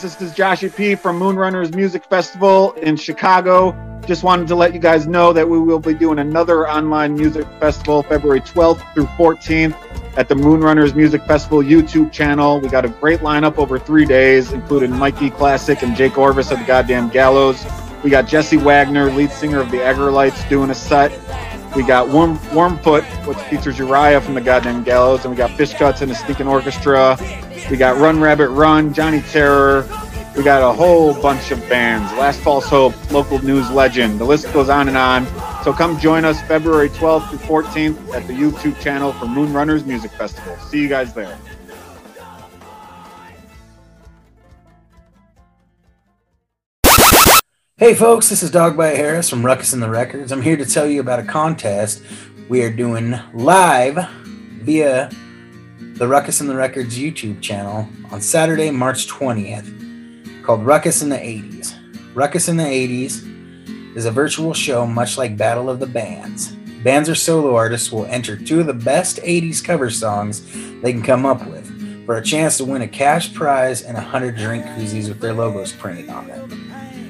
This is Joshy P from Moonrunners Music Festival in Chicago. Just wanted to let you guys know that we will be doing another online music festival February 12th through 14th at the Moonrunners Music Festival YouTube channel. We got a great lineup over 3 days, including Mikey Classic and Jake Orvis of the Goddamn Gallows. We got Jesse Wagner, lead singer of the Aggrolites, doing a set. We got Warm Foot, which features Uriah from the Goddamn Gallows, and we got Fish Cuts and the Sneaking Orchestra. We got Run Rabbit Run, Johnny Terror. We got a whole bunch of bands. Last False Hope, Local News Legend. The list goes on and on. So come join us February 12th through 14th at the YouTube channel for Moonrunners Music Festival. See you guys there. Hey folks, this is Dog Bite Harris from Ruckus in the Records. I'm here to tell you about a contest we are doing live via the Ruckus in the Records YouTube channel on Saturday, March 20th, called Ruckus in the 80s. Ruckus in the 80s is a virtual show much like Battle of the Bands. Bands or solo artists will enter two of the best 80s cover songs they can come up with for a chance to win a cash prize and 100 drink koozies with their logos printed on them.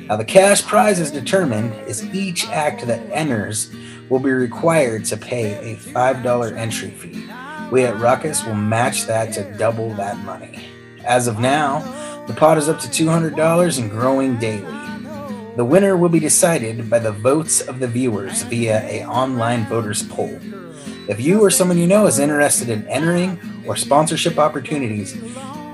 Now the cash prize is determined as each act that enters will be required to pay a $5 entry fee. We at Ruckus will match that to double that money. As of now, the pot is up to $200 and growing daily. The winner will be decided by the votes of the viewers via an online voters poll. If you or someone you know is interested in entering or sponsorship opportunities,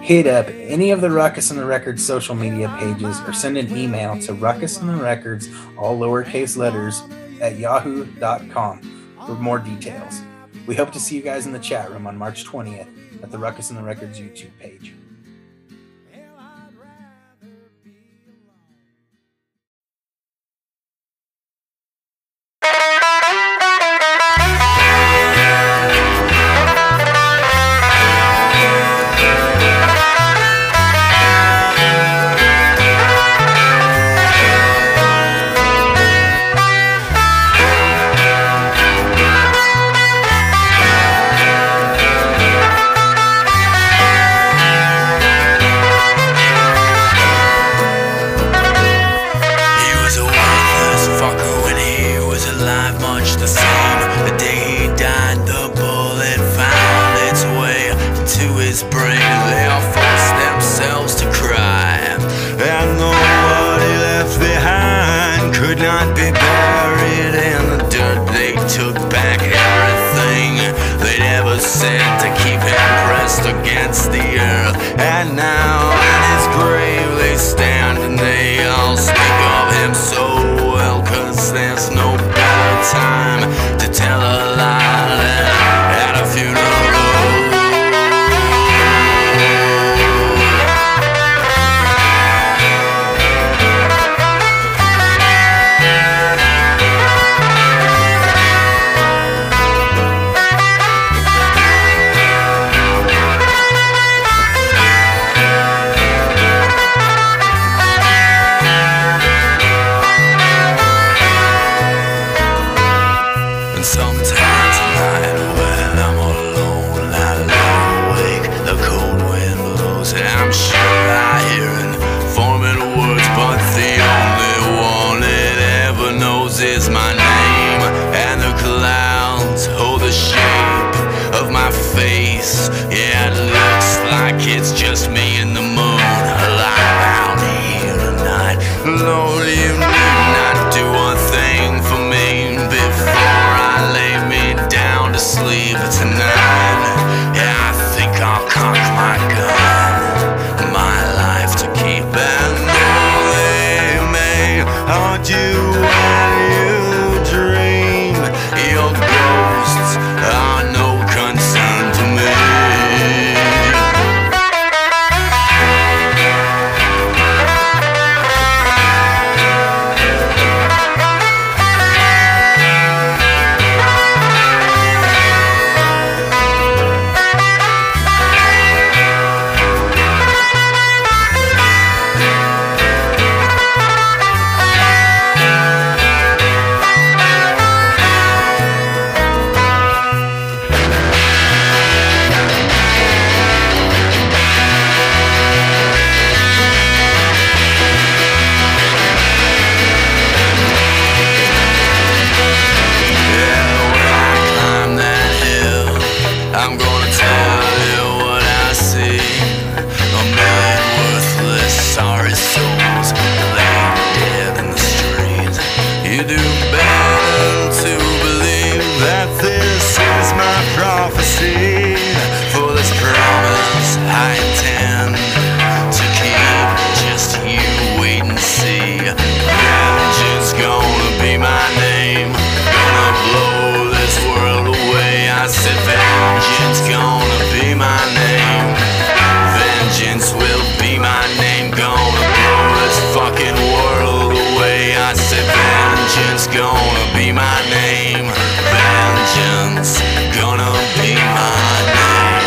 hit up any of the Ruckus in the Records social media pages or send an email to ruckusintherecords, all lowercase letters, at yahoo.com for more details. We hope to see you guys in the chat room on March 20th at the Ruckus in the Records YouTube page. I'm gonna tell you what I see. A million worthless, sorry souls laying dead in the street. You do better to believe that this is my prophecy. For this promise I intend to keep. Just you wait and see. Vengeance gonna be my name. Gonna blow this world away. I said vengeance gonna be my name. Vengeance will be my name. Gonna blow this fucking world away. I said vengeance gonna be my name. Vengeance gonna be my name.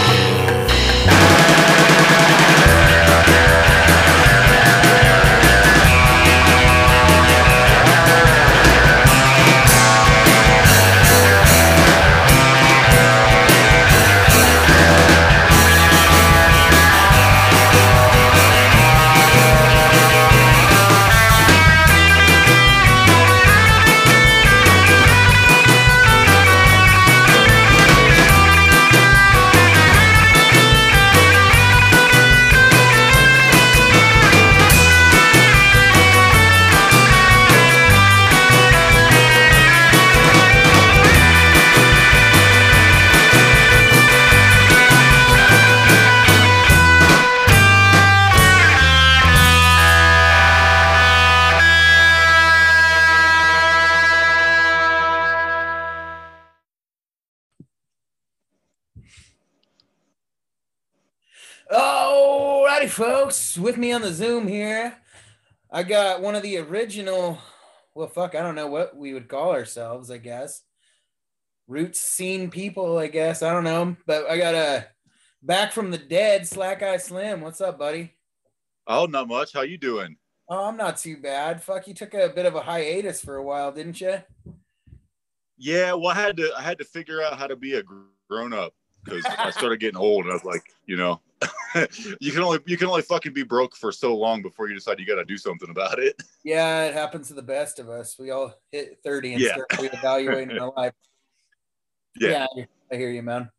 Folks, with me on the Zoom here, I got one of the original, well, fuck, I don't know what we would call ourselves, I guess. Roots scene people, I guess. I don't know. But I got a back from the dead, Slackeye Slim. What's up, buddy? Oh, not much. How you doing? Oh, I'm not too bad. Fuck, you took a bit of a hiatus for a while, didn't you? Yeah, well, I had to figure out how to be a grown up because I started getting old, and I was like, you know. you can only fucking be broke for so long before you decide you got to do something about it. Yeah, it happens to the best of us. We all hit 30 and start reevaluating our life. Yeah. Yeah, I hear you, man.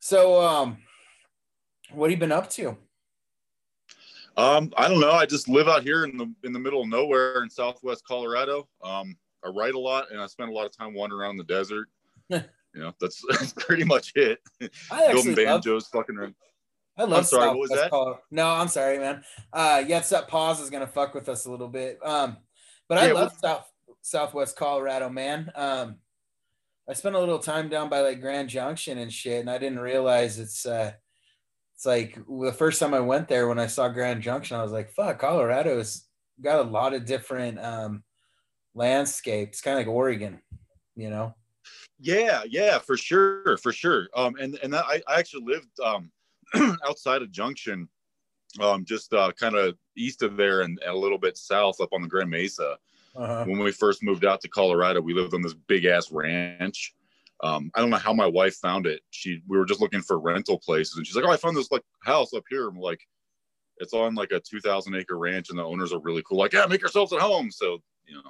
So, what have you been up to? I don't know. I just live out here in the middle of nowhere in Southwest Colorado. I write a lot, and I spend a lot of time wandering around in the desert. You know, that's pretty much it. I building banjos, fucking around. I love Southwest Colorado. No, I'm sorry, man. Yes, that pause is gonna fuck with us a little bit. But yeah, I love Southwest Colorado, man. I spent a little time down by like Grand Junction and shit, and I didn't realize it's like the first time I went there when I saw Grand Junction, I was like, fuck, Colorado's got a lot of different landscapes, kind of like Oregon, you know? Yeah, for sure, for sure. And I actually lived outside of Junction, just kind of east of there and a little bit south up on the Grand Mesa. Uh-huh. When we first moved out to Colorado, we lived on this big ass ranch. I don't know how my wife found it. We were just looking for rental places, and she's like, "Oh, I found this like house up here." I'm like, "It's on like a 2,000-acre ranch, and the owners are really cool. Like, yeah, make yourselves at home." So you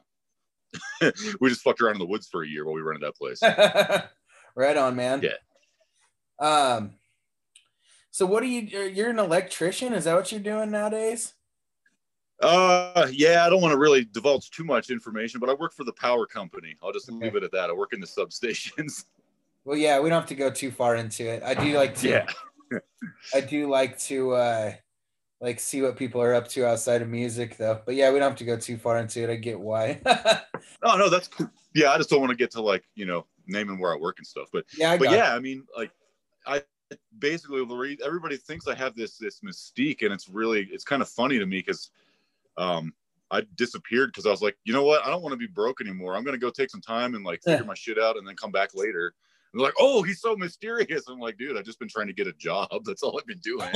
know, we just fucked around in the woods for a year while we rented that place. Right on, man. Yeah. So what you're an electrician? Is that what you're doing nowadays? Yeah, I don't want to really divulge too much information, but I work for the power company. I'll just leave it at that. I work in the substations. Well, yeah, we don't have to go too far into it. I do like to, like see what people are up to outside of music though. But yeah, we don't have to go too far into it. I get why. Oh no, that's cool. Yeah. I just don't want to get to like, you know, naming where I work and stuff, but yeah, I mean, like basically everybody thinks I have this mystique, and it's kind of funny to me because I disappeared because I was like, you know what, I don't want to be broke anymore. I'm gonna go take some time and like figure my shit out and then come back later. And they're like, oh, he's so mysterious. I'm like, dude, I've just been trying to get a job. That's all I've been doing.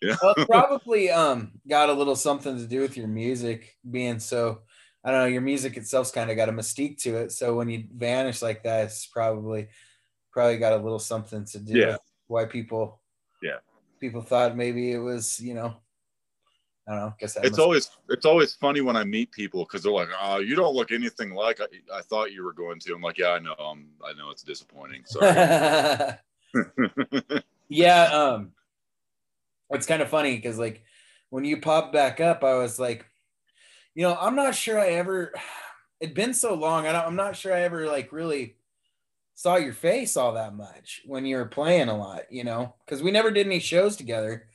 You know? Well, probably got a little something to do with your music being so, I don't know, your music itself's kind of got a mystique to it, so when you vanish like that, it's probably got a little something to do with why people thought maybe it was, you know, I don't know. I guess it's always funny when I meet people because they're like, oh, you don't look anything like I thought you were going to. I'm like, yeah, I know. I know it's disappointing. Sorry. Yeah, it's kind of funny because, like, when you pop back up, I was like, you know, I'm not sure I ever, it'd been so long, I'm not sure I ever, like, really saw your face all that much when you were playing a lot, you know, because we never did any shows together.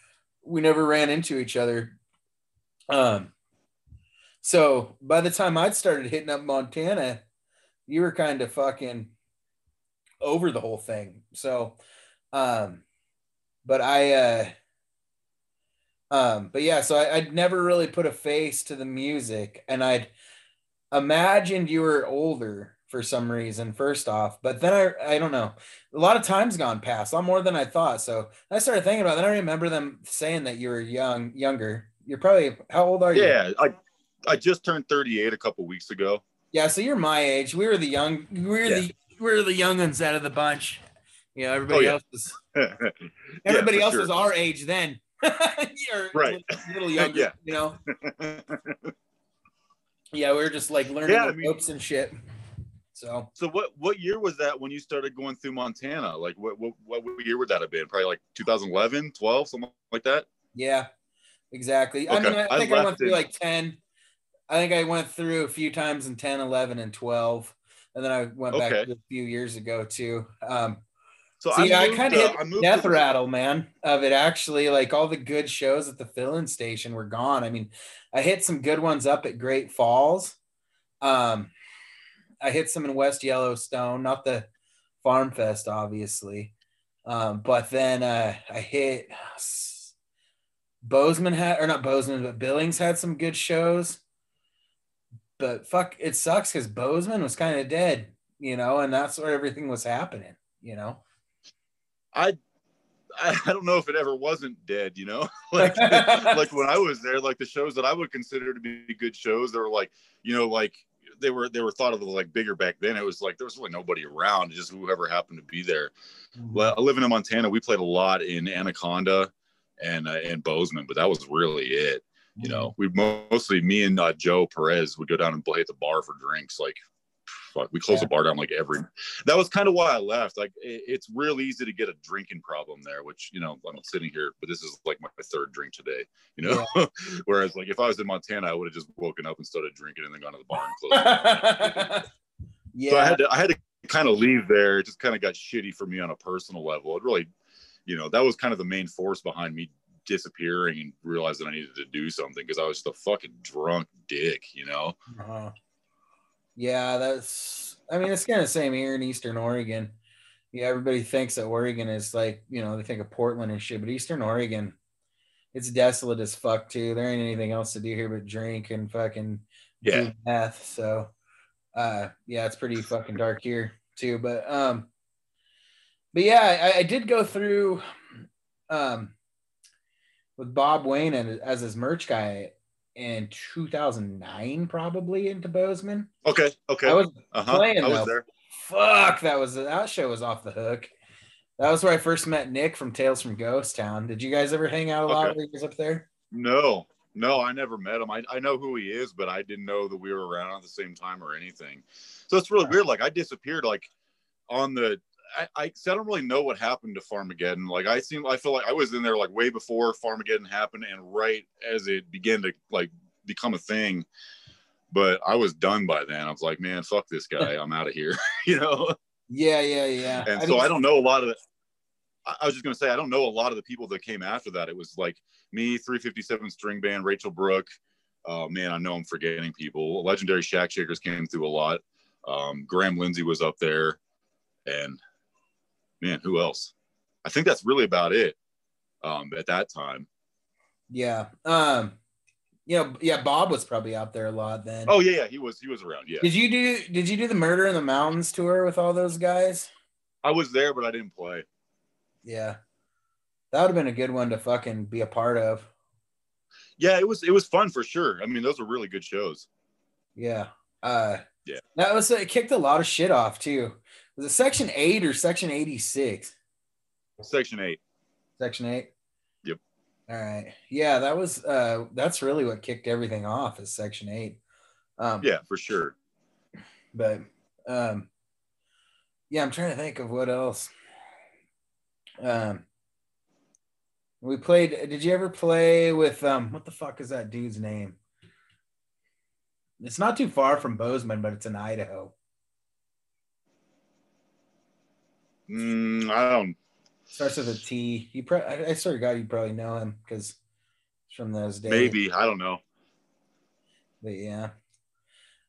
We never ran into each other. So by the time I'd started hitting up Montana, you were kind of fucking over the whole thing. So, but yeah, so I'd never really put a face to the music, and I'd imagined you were older for some reason, first off, but then I don't know, a lot of time's gone past, a lot more than I thought. So I started thinking about it. Then I remember them saying that you were younger. You're probably, how old are you? Yeah, I just turned 38 a couple weeks ago. Yeah, so you're my age. We were the young, we were the young ones out of the bunch. You know, everybody else was everybody else was our age then. You're right, a little younger, you know. Yeah, we were just like learning the ropes and shit. So what year was that when you started going through Montana? Like what year would that have been? Probably like 2011, 12, something like that? Yeah, exactly. Okay. I mean, I think I went through like 10. I think I went through a few times in 10, 11, and 12. And then I went back to a few years ago too. So yeah, I kind of hit the death rattle, man, of it actually. Like all the good shows at the fill-in station were gone. I mean, I hit some good ones up at Great Falls. I hit some in West Yellowstone, not the Farm Fest, obviously. But then I hit Bozeman had, or not Bozeman, but Billings had some good shows. But fuck, it sucks because Bozeman was kind of dead, you know, and that's where everything was happening, you know. I don't know if it ever wasn't dead, you know, like when I was there, like the shows that I would consider to be good shows, they were like, you know, like they were thought of like bigger back then. It was like there was really nobody around, just whoever happened to be there. Mm-hmm. Living in Montana, we played a lot in Anaconda and Bozeman, but that was really it. Mm-hmm. You know, we mostly, me and Joe Perez would go down and play at the bar for drinks. Like, fuck, we closed the bar down like every. That was kind of why I left. Like, it's real easy to get a drinking problem there, which, you know, I'm sitting here, but this is like my third drink today, you know. Yeah. Whereas, like, if I was in Montana, I would have just woken up and started drinking and then gone to the bar and closed. Yeah. So I had to kind of leave there. It just kind of got shitty for me on a personal level. It really, you know, that was kind of the main force behind me disappearing and realizing I needed to do something because I was just a fucking drunk dick, you know. Uh-huh. Yeah, that's, I mean, it's kind of same here in Eastern Oregon. Yeah, everybody thinks that Oregon is like, you know, they think of Portland and shit, but Eastern Oregon, it's desolate as fuck too. There ain't anything else to do here but drink and fucking do meth. So, yeah, it's pretty fucking dark here too. But yeah, I did go through with Bob Wayne as his merch guy in 2009 probably into Bozeman. Okay I was playing, I was there. Fuck, that show was off the hook. That was where I first met Nick from Tales from Ghost Town. Did you guys ever hang out a lot when he was up there? No, I never met him. I know who he is, but I didn't know that we were around at the same time or anything. So it's really weird. Like I disappeared, like on the I don't really know what happened to Farmageddon. Like I feel like I was in there like way before Farmageddon happened and right as it began to like become a thing. But I was done by then. I was like, man, fuck this guy. I'm out of here. You know? Yeah. And I don't know a lot of the, I was just going to say, I don't know a lot of the people that came after that. It was like me, 357 String Band, Rachel Brooke. Oh man, I know I'm forgetting people. Legendary Shack Shakers came through a lot. Graham Lindsay was up there. And man, who else? I think that's really about it at that time. Yeah. You know, yeah, Bob was probably out there a lot then. Oh yeah, he was around. Yeah. Did you do the Murder in the Mountains tour with all those guys? I was there, but I didn't play. Yeah. That would have been a good one to fucking be a part of. Yeah, it was fun for sure. I mean, those were really good shows. Yeah. Yeah. That was it kicked a lot of shit off too. Was it Section 8 or Section 86? Section 8. Section 8? Yep. All right. Yeah, that was, that's really what kicked everything off is Section 8. Yeah, for sure. But, yeah, I'm trying to think of what else. We played, did you ever play with, what the fuck is that dude's name? It's not too far from Bozeman, but it's in Idaho. I don't. Starts with a T. You probably, I swear to God, you probably know him because it's from those days. Maybe, I don't know. But yeah.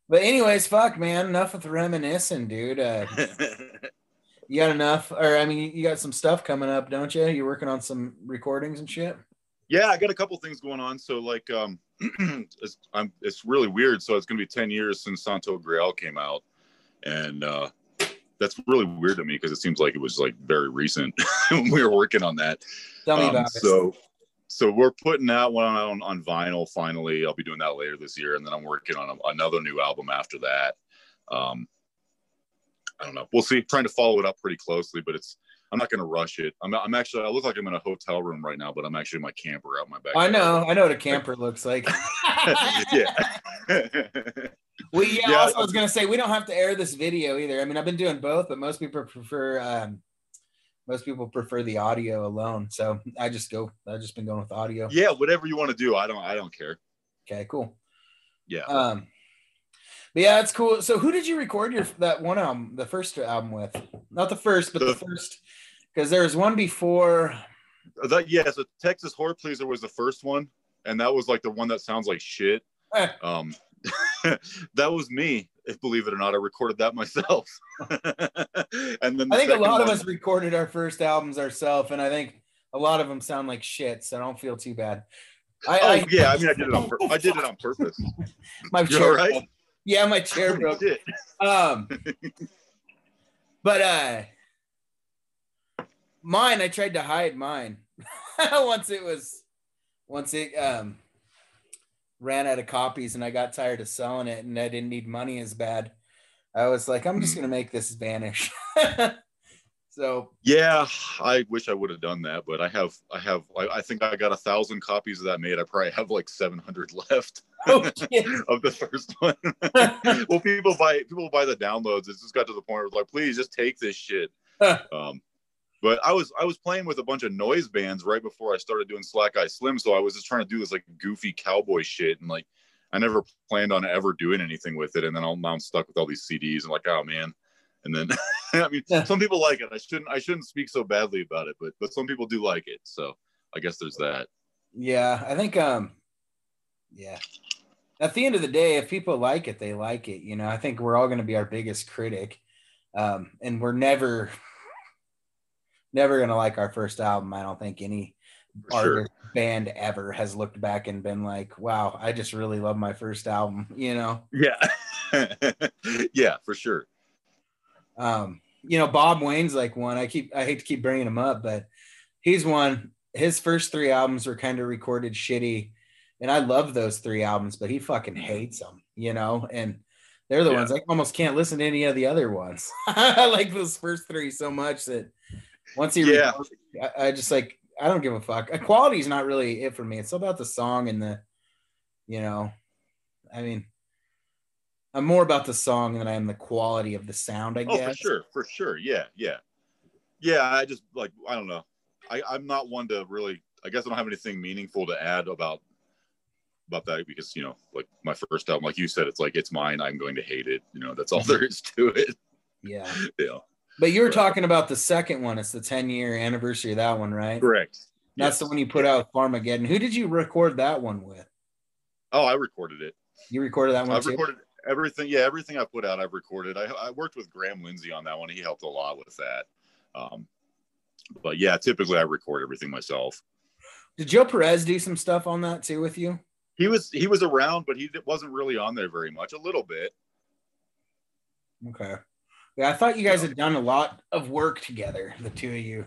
But anyways, fuck, man. Enough with reminiscing, dude. You got enough, or I mean, you got some stuff coming up, don't you? You're working on some recordings and shit. Yeah, I got a couple things going on. So like, it's really weird. So it's gonna be 10 years since Santo Grail came out, and that's really weird to me because it seems like it was like very recent when we were working on that. Tell me about it. So we're putting that one on vinyl finally. I'll be doing that later this year, and then I'm working on another new album after that. I don't know. We'll see. Trying to follow it up pretty closely, but it's. I'm not going to rush it. I'm actually. I look like I'm in a hotel room right now, but I'm actually in my camper out in my backyard. I know what a camper looks like. Yeah. Also was going to say we don't have to air this video either. I mean, I've been doing both, but most people prefer the audio alone. So I've just been going with audio. Yeah, whatever you want to do. I don't care. Okay, cool. Yeah. But yeah, that's cool. So who did you record that one album, the first album with? Not the first, but the first, because there was one before. So Texas Whore Pleaser was the first one, and that was like the one that sounds like shit. That was me, believe it or not. I recorded that myself. And then I think a lot of us recorded our first albums ourselves, and I think a lot of them sound like shit, so I don't feel too bad. I did it on purpose. You're all right? Yeah, my chair broke. But mine, I tried to hide mine. Once it ran out of copies and I got tired of selling it and I didn't need money as bad. I was like, I'm just gonna make this vanish. So yeah, I wish I would have done that, but I think I got 1,000 copies of that made. I probably have like 700 left. Oh, shit. Of the first one. Well, people buy the downloads. It's just got to the point where it's like, please just take this shit. But I was playing with a bunch of noise bands right before I started doing Slackeye Slim, so I was just trying to do this like goofy cowboy shit, and like I never planned on ever doing anything with it, and then now I'm stuck with all these CDs and like, oh man. And then I mean, some people like it. I shouldn't speak so badly about it, but some people do like it, so I guess there's that. Yeah, I think yeah, at the end of the day, if people like it, they like it, you know. I think we're all going to be our biggest critic, and we're never going to like our first album. I don't think any artist, band ever has looked back and been like, wow, I just really love my first album, you know. Yeah. Yeah, for sure. You know, Bob Wayne's like one. I hate to keep bringing him up, but he's one. His first three albums were kind of recorded shitty, and I love those three albums, but he fucking hates them, you know. And they're the ones I almost can't listen to any of the other ones. I like those first three so much that once he recorded, I just like, I don't give a fuck. Quality's not really it for me. It's about the song and the, you know, I mean, I'm more about the song than I am the quality of the sound, I guess. Oh, for sure. Yeah. I just like, I don't know. I'm not one to really, I guess I don't have anything meaningful to add about that, because, you know, like my first album, like you said, it's like, it's mine. I'm going to hate it. You know, that's all there is to it. Yeah. Yeah. But you were talking about the second one. It's the 10-year anniversary of that one, right? Correct. That's the one you put out with Farmageddon. Who did you record that one with? Oh, I recorded it. You recorded that one too? I recorded everything. Yeah, everything I put out, I've recorded. I worked with Graham Lindsay on that one. He helped a lot with that. But yeah, typically I record everything myself. Did Joe Perez do some stuff on that too with you? He was around, but he wasn't really on there very much. A little bit. Okay. Yeah, I thought you guys had done a lot of work together, the two of you.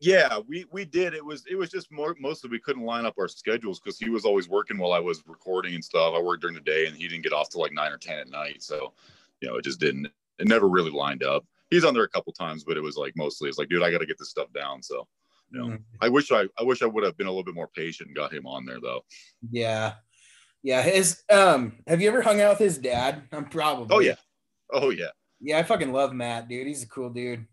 Yeah, we did. It was just mostly we couldn't line up our schedules because he was always working while I was recording and stuff. I worked during the day, and he didn't get off till like 9 or 10 at night. So, you know, it never really lined up. He's on there a couple times, but it was like mostly it's like, dude, I got to get this stuff down. So, you know, I wish I would have been a little bit more patient and got him on there though. Yeah, yeah. His have you ever hung out with his dad? I'm probably. Oh yeah. Oh yeah. Yeah, I fucking love Matt, dude. He's a cool dude.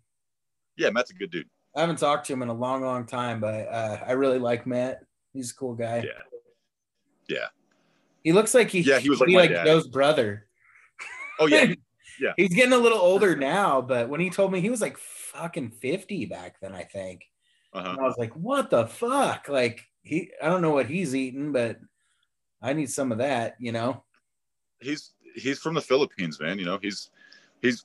Yeah, Matt's a good dude. I haven't talked to him in a long, long time, but I really like Matt. He's a cool guy. Yeah. Yeah. He looks like he was like Joe's brother. Oh, yeah. Yeah. He's getting a little older now, but when he told me, he was like fucking 50 back then, I think. Uh-huh. And I was like, what the fuck? Like, I don't know what he's eating, but I need some of that, you know? He's from the Philippines, man. You know, he's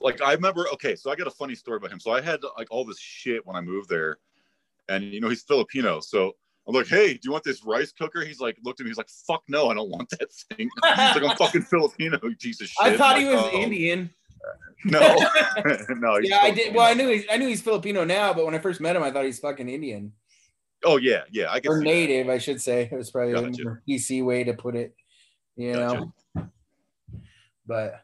like, I remember, okay, so I got a funny story about him. So I had like all this shit when I moved there, and you know, he's Filipino. So I'm like, hey, do you want this rice cooker? He's like, looked at me, he's like, fuck no, I don't want that thing. He's like, I'm fucking Filipino, you piece of shit. I thought he was Indian. No. No. Yeah, I did. Well, I knew he's Filipino now, but when I first met him, I thought he's fucking Indian. Oh yeah, yeah. I guess. Or native, that. I should say. It was probably a PC way to put it, you know. But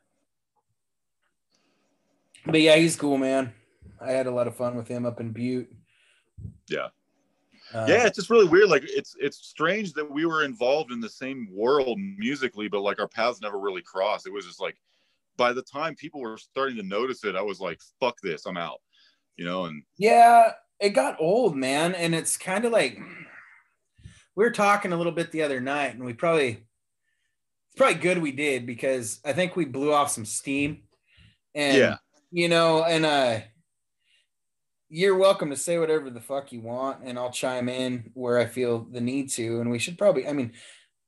yeah, he's cool, man. I had a lot of fun with him up in Butte. Yeah. Yeah, it's just really weird. Like, it's strange that we were involved in the same world musically, but like our paths never really crossed. It was just like, by the time people were starting to notice it, I was like, fuck this, I'm out, you know? And yeah, it got old, man. And it's kind of like, we were talking a little bit the other night, and it's probably good we did, because I think we blew off some steam. And yeah. You know, and you're welcome to say whatever the fuck you want, and I'll chime in where I feel the need to. And we should probably, I mean,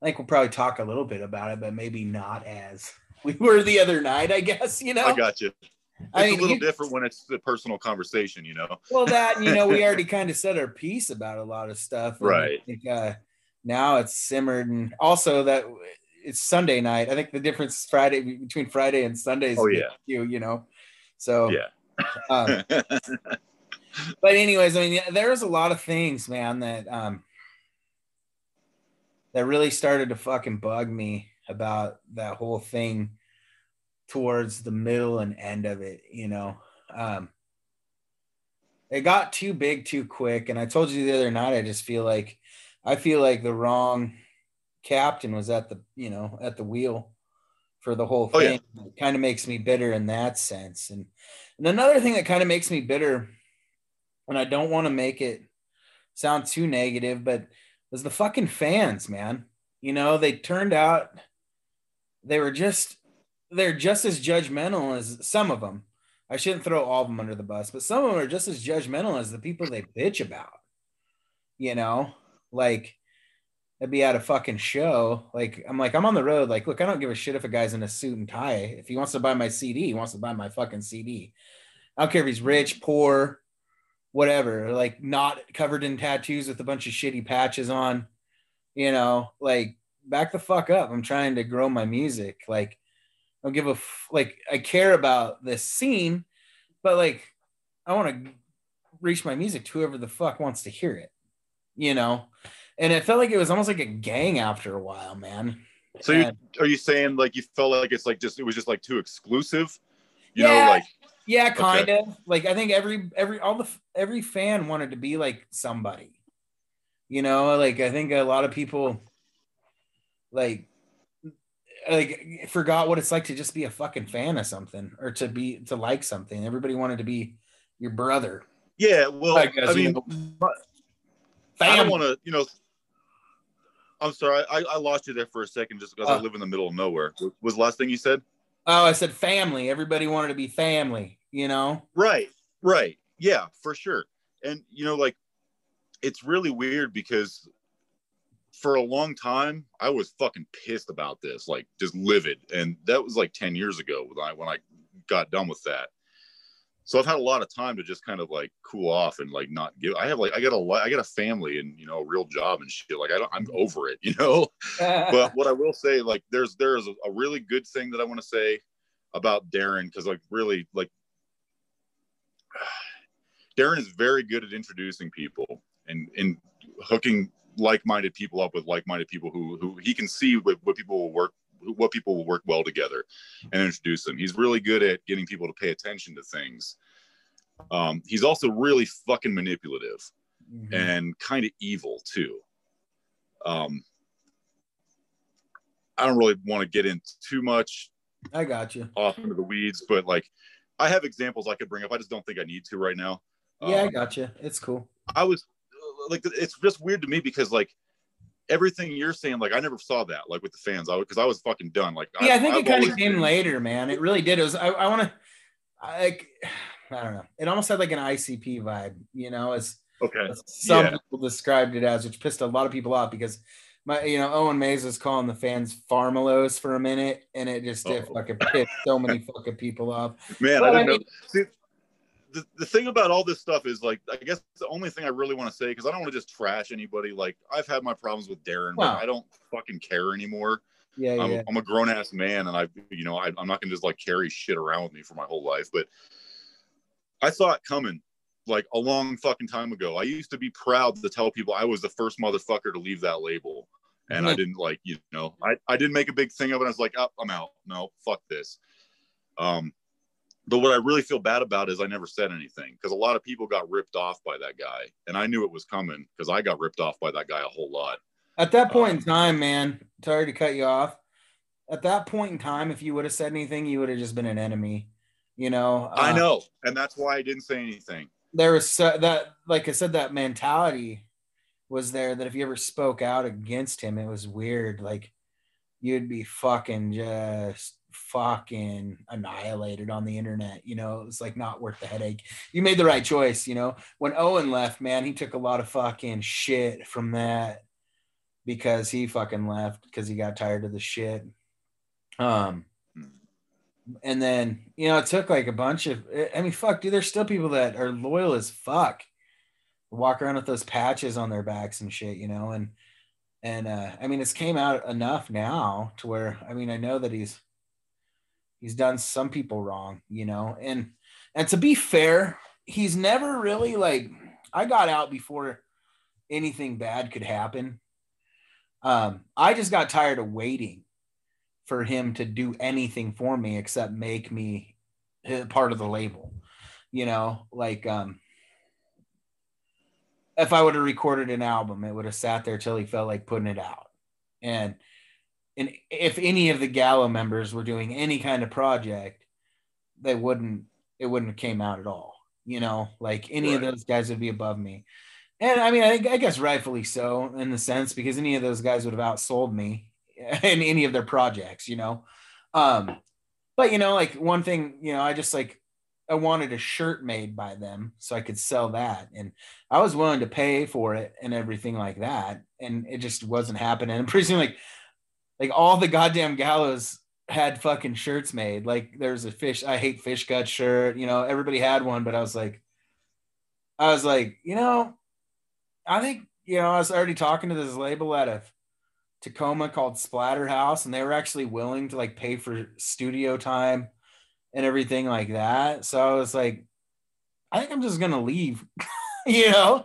I think we'll probably talk a little bit about it, but maybe not as we were the other night, I guess, you know? I got you. It's a little different when it's the personal conversation, you know? Well, that, you know, we already kind of said our piece about a lot of stuff. Right. I think, now it's simmered. And also that it's Sunday night. I think the difference between Friday and Sunday is you know? So, yeah. But anyways, I mean, there's a lot of things, man, that that really started to fucking bug me about that whole thing towards the middle and end of it, you know. It got too big too quick, and I told you the other night, I feel like the wrong captain was at the wheel for the whole thing. Oh, yeah. It kind of makes me bitter in that sense. And another thing that kind of makes me bitter, and I don't want to make it sound too negative, but was the fucking fans, man. You know, they turned out, they're just as judgmental as some of them. I shouldn't throw all of them under the bus, but some of them are just as judgmental as the people they bitch about, you know, like, I'd be at a fucking show. Like, I'm on the road. Like, look, I don't give a shit if a guy's in a suit and tie. If he wants to buy my CD, he wants to buy my fucking CD. I don't care if he's rich, poor, whatever. Like, not covered in tattoos with a bunch of shitty patches on, you know, like, back the fuck up. I'm trying to grow my music. Like, I don't give a, I care about this scene, but like, I want to reach my music to whoever the fuck wants to hear it, you know? And it felt like it was almost like a gang after a while, man. So are you saying like you felt like it's like just, it was just like too exclusive? You know, like, yeah, kind of. Like, I think every fan wanted to be like somebody. You know, like, I think a lot of people like forgot what it's like to just be a fucking fan of something, or to like something. Everybody wanted to be your brother. Yeah, well, I mean, I don't want to, you know. I'm sorry, I lost you there for a second just because I live in the middle of nowhere. What was the last thing you said? Oh, I said family. Everybody wanted to be family, you know? Right. Yeah, for sure. And, you know, like, it's really weird because for a long time, I was fucking pissed about this, like, just livid. And that was like 10 years ago when I got done with that. So I've had a lot of time to just kind of like cool off and like not give. I got a family and, you know, a real job and shit. Like, I'm over it, you know. But what I will say, like, there's a really good thing that I want to say about Darren, because like, really, like, Darren is very good at introducing people and hooking like-minded people up with like-minded people who he can see what people will work well together and introduce them. He's really good at getting people to pay attention to things. He's also really fucking manipulative, mm-hmm. and kind of evil too. I don't really want to get into too much. I got you. Off into the weeds, but like, I have examples I could bring up. I just don't think I need to right now. Yeah, I gotcha. It's cool. I was like, it's just weird to me because like everything you're saying, like I never saw that like with the fans. Because I was fucking done. Like, yeah, I think it kind of came later, man. It really did. It was I don't know. It almost had like an ICP vibe, you know, as some people described it as, which pissed a lot of people off because Owen Mays was calling the fans Farmalos for a minute, and it just did fucking pissed so many fucking people off. Man, but I didn't know. See, the thing about all this stuff is like, I guess the only thing I really want to say, because I don't want to just trash anybody. Like I've had my problems with Darren, but I don't fucking care anymore. Yeah, I'm a grown ass man, and I'm not gonna just like carry shit around with me for my whole life, but I saw it coming like a long fucking time ago. I used to be proud to tell people I was the first motherfucker to leave that label. And I didn't like, I didn't make a big thing of it. I was like, oh, I'm out. No, fuck this. But what I really feel bad about is I never said anything because a lot of people got ripped off by that guy. And I knew it was coming because I got ripped off by that guy a whole lot. At that point in time, man, sorry to cut you off. At that point in time, if you would have said anything, you would have just been an enemy. I know, and that's why I didn't say anything. There was that, like I said, that mentality was there that if you ever spoke out against him, it was weird. Like you'd be just fucking annihilated on the internet. It was like not worth the headache. You made the right choice. When Owen left, man, he took a lot of fucking shit from that because he fucking left because he got tired of the shit. And then, it took like a bunch of, fuck, dude, there's still people that are loyal as fuck, walk around with those patches on their backs and shit, it's came out enough now to where, I know that he's done some people wrong, and to be fair, he's never really like, I got out before anything bad could happen. I just got tired of waiting for him to do anything for me except make me part of the label, if I would have recorded an album, it would have sat there till he felt like putting it out. And if any of the Gallow members were doing any kind of project, it wouldn't have came out at all. Any of those guys would be above me. And I guess rightfully so in the sense, because any of those guys would have outsold me in any of their projects, but one thing, I just like, I wanted a shirt made by them so I could sell that. And I was willing to pay for it and everything like that. And it just wasn't happening. And pretty soon, like all the Goddamn Gallows had fucking shirts made. Like there's a I hate Fish Cuts shirt, everybody had one, but I was like, I think, I was already talking to this label out of Tacoma called Splatterhouse, and they were actually willing to like pay for studio time and everything like that. So I was like, I think I'm just gonna leave, Yeah.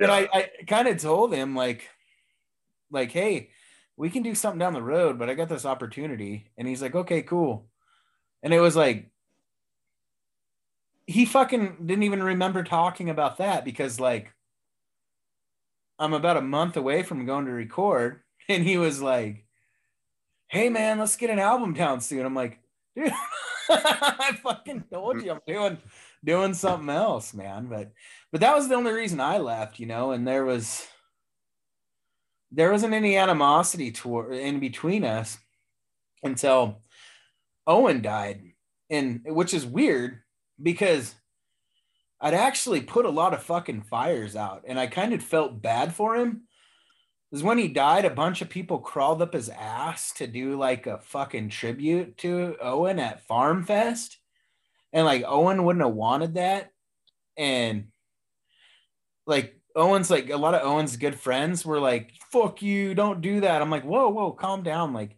And I kind of told him like, hey, we can do something down the road, but I got this opportunity. And he's like, okay, cool. And it was like, he fucking didn't even remember talking about that because like, I'm about a month away from going to record. And he was like, hey, man, let's get an album down soon. I'm like, dude, I fucking told you I'm doing something else, man. But that was the only reason I left, and there wasn't any animosity in between us until Owen died. And which is weird because I'd actually put a lot of fucking fires out and I kind of felt bad for him. Because when he died, a bunch of people crawled up his ass to do like a fucking tribute to Owen at Farm Fest. And like Owen wouldn't have wanted that. And like Owen's like a lot of Owen's good friends were like, fuck you, don't do that. I'm like, whoa, calm down. Like,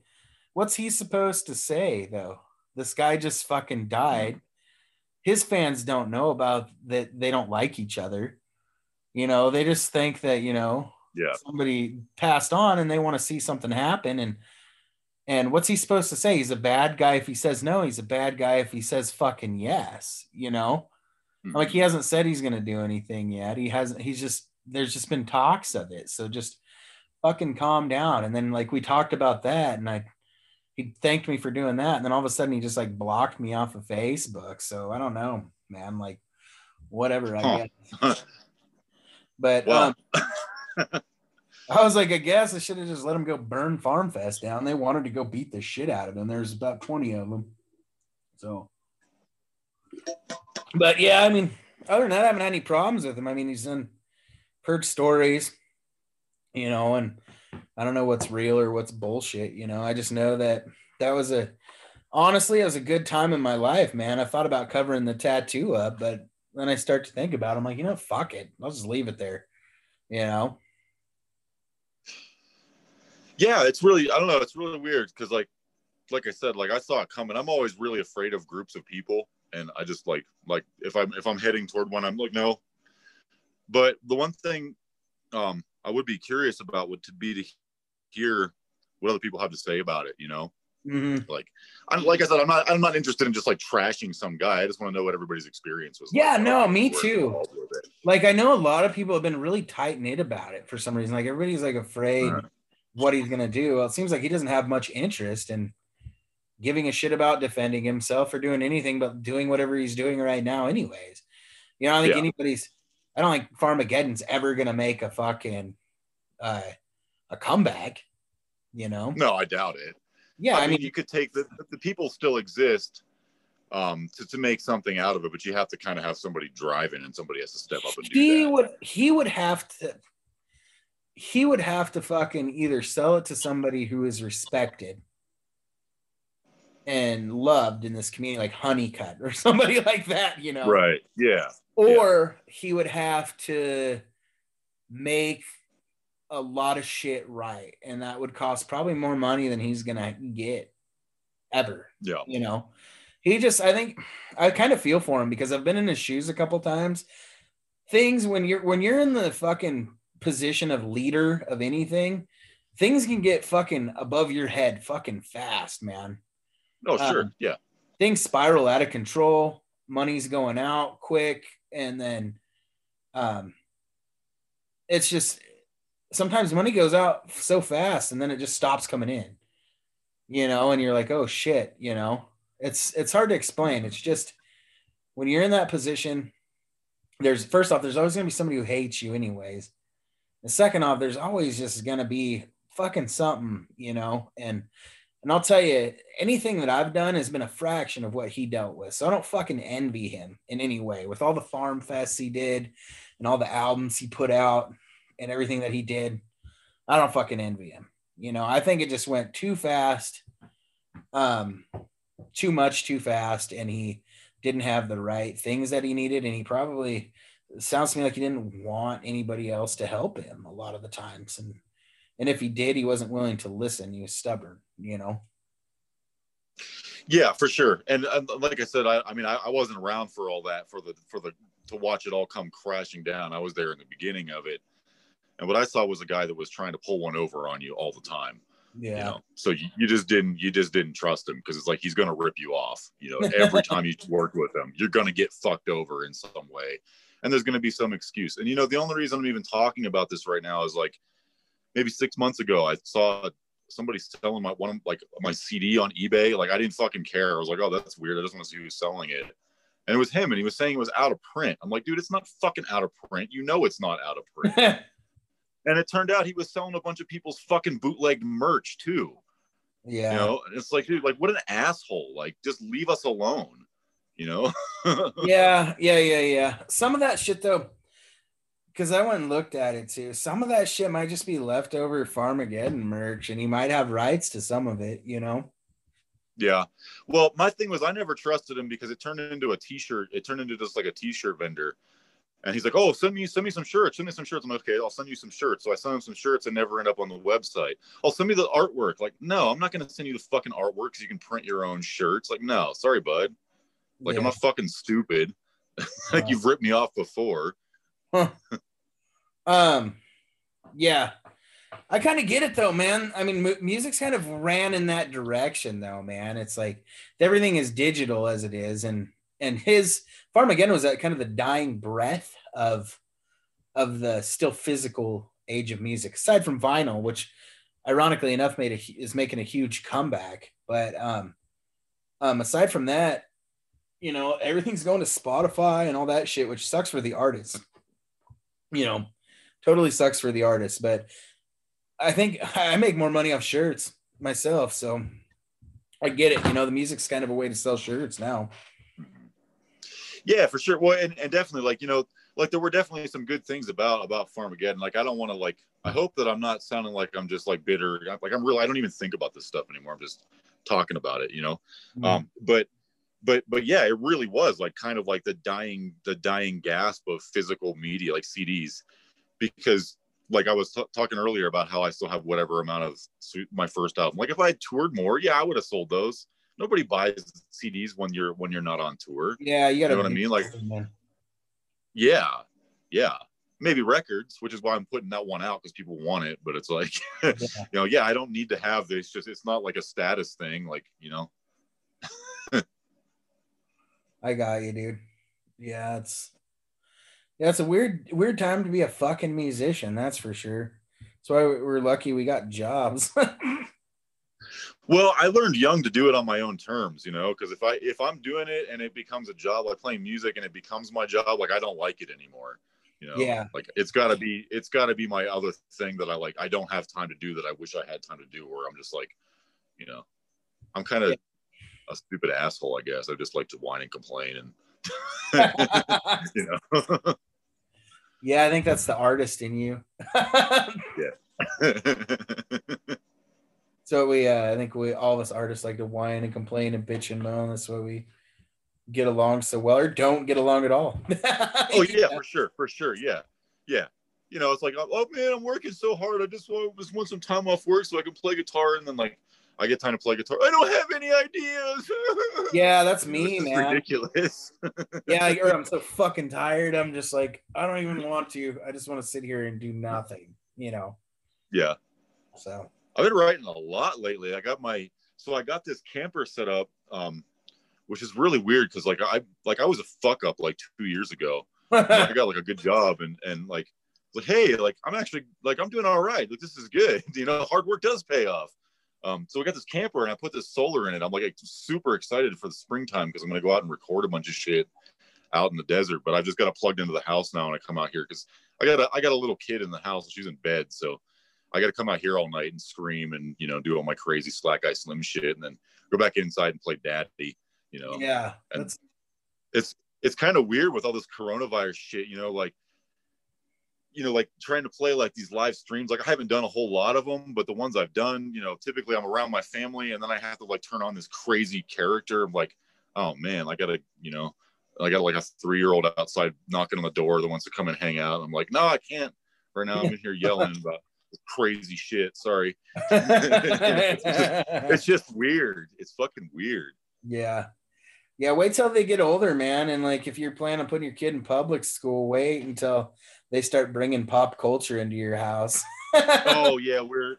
what's he supposed to say though? This guy just fucking died. His fans don't know about that. They don't like each other. They just think that, yeah, somebody passed on and they want to see something happen. And what's he supposed to say? He's a bad guy if he says no. He's a bad guy if he says fucking yes, Mm-hmm. Like he hasn't said he's going to do anything yet. There's just been talks of it. So just fucking calm down. And then like we talked about that and he thanked me for doing that. And then all of a sudden he just like blocked me off of Facebook. So I don't know, man, like whatever, I guess. But I was like, I guess I should have just let them go burn Farm Fest down. They wanted to go beat the shit out of them. There's about 20 of them. So, but yeah, I mean, other than that, I haven't had any problems with him. I mean, he's done Perk stories, you know, and I don't know what's real or what's bullshit, you know. I just know that that was a, honestly, it was a good time in my life, man. I thought about covering the tattoo up, but then I start to think about it, I'm like, you know, fuck it. I'll just leave it there, you know? Yeah, it's really, I don't know. It's really weird because, like I said, like I saw it coming. I'm always really afraid of groups of people. And I just like if I'm heading toward one, I'm like, no. But the one thing I would be curious about would be to hear what other people have to say about it, you know? Mm-hmm. Like I said, I'm not interested in just like trashing some guy. I just want to know what everybody's experience was. Yeah, like. No, me too. Like I know a lot of people have been really tight-knit about it for some reason. Like everybody's like afraid what he's gonna do. Well, it seems like he doesn't have much interest in giving a shit about defending himself or doing anything but doing whatever he's doing right now, anyways. You know, I don't think anybody's. I don't think Farmageddon's ever gonna make a fucking a comeback. You know? No, I doubt it. Yeah, I mean, you could take the people still exist to make something out of it, but you have to kind of have somebody driving, and somebody has to step up and do that. He would have to fucking either sell it to somebody who is respected and loved in this community, like Honeycutt or somebody like that, you know? Right. Yeah. Or he would have to make a lot of shit right, and that would cost probably more money than he's gonna get ever. Yeah, you know, he just, I think I kind of feel for him because I've been in his shoes a couple times. Things when you're in the fucking position of leader of anything, things can get fucking above your head fucking fast, man. Oh, sure. Yeah, things spiral out of control, money's going out quick, and then it's just sometimes money goes out so fast and then it just stops coming in, you know, and you're like, oh shit, you know, it's hard to explain. It's just when you're in that position, there's always going to be somebody who hates you anyways. And second off, there's always just going to be fucking something, you know, and I'll tell you, anything that I've done has been a fraction of what he dealt with. So I don't fucking envy him in any way with all the farm fests he did and all the albums he put out. And everything that he did, I don't fucking envy him. You know, I think it just went too fast, too much too fast, and he didn't have the right things that he needed, and he probably, it sounds to me like he didn't want anybody else to help him a lot of the times, and if he did, he wasn't willing to listen. He was stubborn, you know? Yeah, for sure. And like I said, I mean, I wasn't around for all that, for the to watch it all come crashing down. I was there in the beginning of it. And what I saw was a guy that was trying to pull one over on you all the time. Yeah. You know? So you just didn't trust him because it's like he's gonna rip you off. You know, every time you work with him, you're gonna get fucked over in some way, and there's gonna be some excuse. And you know, the only reason I'm even talking about this right now is like maybe 6 months ago, I saw somebody selling my CD on eBay. Like I didn't fucking care. I was like, oh, that's weird. I just want to see who's selling it. And it was him, and he was saying it was out of print. I'm like, dude, it's not fucking out of print. You know, it's not out of print. And it turned out he was selling a bunch of people's fucking bootleg merch too. Yeah. You know, and it's like, dude, like what an asshole. Like just leave us alone, you know? Yeah. Some of that shit though, because I went and looked at it too. Some of that shit might just be leftover Farmageddon merch, and he might have rights to some of it, you know? Yeah. Well, my thing was I never trusted him because it turned into a t-shirt. It turned into just like a t-shirt vendor. And he's like, oh, send me some shirts. Send me some shirts. I'm like, okay, I'll send you some shirts. So I sent him some shirts and never end up on the website. Oh, send me the artwork. Like, no, I'm not going to send you the fucking artwork because you can print your own shirts. Like, no, sorry, bud. Like, yeah. I'm not fucking stupid. Like, you've ripped me off before. Huh. Yeah. I kind of get it, though, man. I mean, music's kind of ran in that direction, though, man. It's like everything is digital as it is, and his Farmageddon was that kind of the dying breath of the still physical age of music, aside from vinyl, which ironically enough is making a huge comeback. But aside from that, you know, everything's going to Spotify and all that shit, which sucks for the artists, you know, totally sucks for the artists. But I think I make more money off shirts myself, so I get it. You know, the music's kind of a way to sell shirts now. Yeah, for sure. Well, and definitely, like, you know, like there were definitely some good things about Farmageddon. Like, I don't want to, like, I hope that I'm not sounding like I'm just like bitter. Like, I'm really, I don't even think about this stuff anymore. I'm just talking about it, you know? Mm-hmm. But yeah, it really was like kind of like the dying gasp of physical media, like CDs, because like I was talking earlier about how I still have whatever amount of my first album. Like if I had toured more, yeah, I would have sold those. Nobody buys CDs when you're not on tour. Yeah, you gotta, you know what I mean? Like, yeah, maybe records, which is why I'm putting that one out, because people want it. But it's like, yeah. You know, yeah, I don't need to have this. Just it's not like a status thing, like, you know. I got you, dude. Yeah, it's a weird time to be a fucking musician. That's for sure. That's why we're lucky we got jobs. Well, I learned young to do it on my own terms, you know, because if I'm doing it and it becomes a job, like playing music and it becomes my job, like I don't like it anymore, you know. Yeah. Like it's gotta be my other thing that I like. I don't have time to do that. I wish I had time to do, or I'm just like, you know, I'm kind of a stupid asshole, I guess. I just like to whine and complain and, you know. Yeah, I think that's the artist in you. Yeah. So I think we all of us artists like to whine and complain and bitch and moan. That's why we get along so well, or don't get along at all. Oh yeah, for sure, yeah. You know, it's like, oh man, I'm working so hard. I just want some time off work so I can play guitar, and then like I get time to play guitar. I don't have any ideas. Yeah, that's me, man. It's ridiculous. Yeah, or I'm so fucking tired. I'm just like, I don't even want to. I just want to sit here and do nothing. You know. Yeah. So. I've been writing a lot lately. I got this camper set up, which is really weird because like I was a fuck up like 2 years ago. I got like a good job and like hey, like I'm actually like I'm doing all right. Like this is good. You know, hard work does pay off. So we got this camper and I put this solar in it. I'm like super excited for the springtime because I'm gonna go out and record a bunch of shit out in the desert. But I've just got it plugged into the house now when I come out here because I got a little kid in the house and she's in bed, so. I got to come out here all night and scream and, you know, do all my crazy Slackeye Slim shit and then go back inside and play daddy, you know? Yeah. And it's kind of weird with all this coronavirus shit, you know, like trying to play like these live streams. Like I haven't done a whole lot of them, but the ones I've done, you know, typically I'm around my family and then I have to like turn on this crazy character. I'm like, oh man, I got like a 3-year-old outside knocking on the door that wants to come and hang out. I'm like, no, I can't right now. I'm in here yelling about crazy shit, sorry. it's just weird. It's fucking weird. Yeah, wait till they get older, man. And like if you're planning on putting your kid in public school, wait until they start bringing pop culture into your house. Oh yeah, we're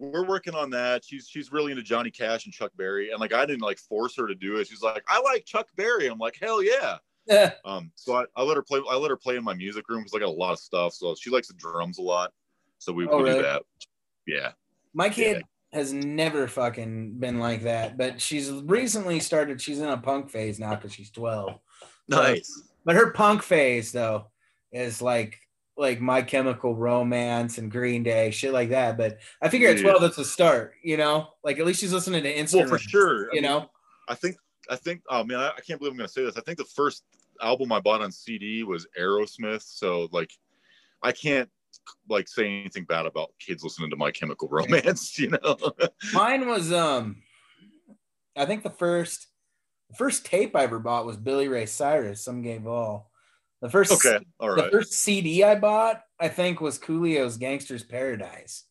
working on that. She's really into Johnny Cash and Chuck Berry, and like I didn't like force her to do it. She's like, I like Chuck Berry. I'm like, hell yeah. So I let her play in my music room because I got a lot of stuff. So she likes the drums a lot. So we really? Do that. Yeah. My kid has never fucking been like that, but she's recently started. She's in a punk phase now because she's 12. Nice. But her punk phase though is like My Chemical Romance and Green Day, shit like that. But I figure at 12 that's a start, you know. Like at least she's listening to instruments. Well, for sure. You know. I think. Oh man, I can't believe I'm gonna say this. I think the first album I bought on CD was Aerosmith. So like, I can't. Like say anything bad about kids listening to My Chemical Romance, you know. Mine was I think the first tape I ever bought was Billy Ray Cyrus, Some Gave All. The first CD I bought, I think, was Coolio's Gangster's Paradise.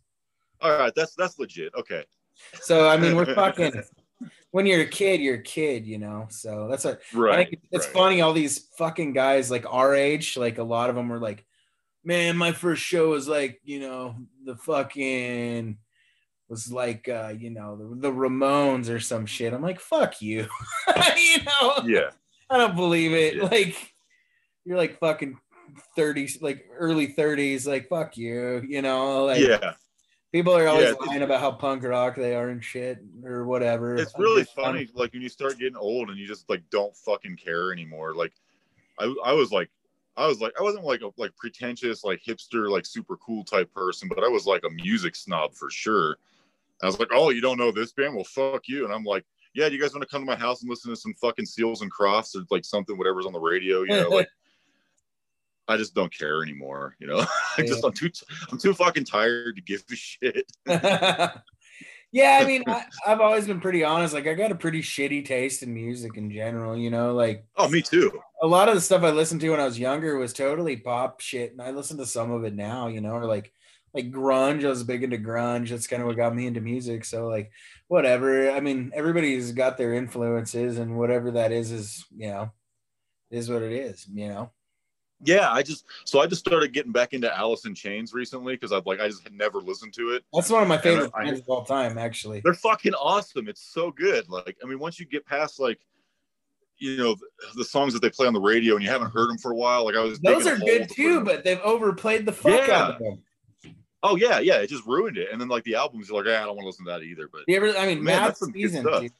All right, that's legit. Okay. So I mean we're fucking when you're a kid, you know. So that's what right, I think it's right. Funny, all these fucking guys like our age, like a lot of them were like, man, my first show was like, you know, the Ramones or some shit. I'm like, fuck you. You know? Yeah. I don't believe it. Yeah. Like, you're like fucking 30s, like early 30s, like, fuck you, you know? Like, yeah. People are always lying about how punk rock they are and shit or whatever. It's really funny, like when you start getting old and you just like don't fucking care anymore. Like I was like, I wasn't like a pretentious, like hipster, like super cool type person, but I was like a music snob for sure. And I was like, oh, you don't know this band? Well, fuck you. And I'm like, yeah, you guys want to come to my house and listen to some fucking Seals and Crofts or like something, whatever's on the radio, you know, like. I just don't care anymore, you know. I'm too fucking tired to give a shit. Yeah, I mean, I've always been pretty honest. Like, I got a pretty shitty taste in music in general, you know. Like, oh, me too. A lot of the stuff I listened to when I was younger was totally pop shit, and I listen to some of it now, you know, or like grunge. I was big into grunge. That's kind of what got me into music. So, like, whatever. I mean, everybody's got their influences, and whatever that is you know, is what it is, you know. Yeah, I just started getting back into Alice in Chains recently because I just had never listened to it. That's one of my favorite bands of all time, actually. They're fucking awesome. It's so good. Like, I mean, once you get past like, you know, the songs that they play on the radio and you haven't heard them for a while, like I was. Those are good too, but they've overplayed the fuck out of them. Oh yeah, it just ruined it. And then like the albums, you're like, I don't want to listen to that either. But you ever, I mean, man, Mad Season, dude.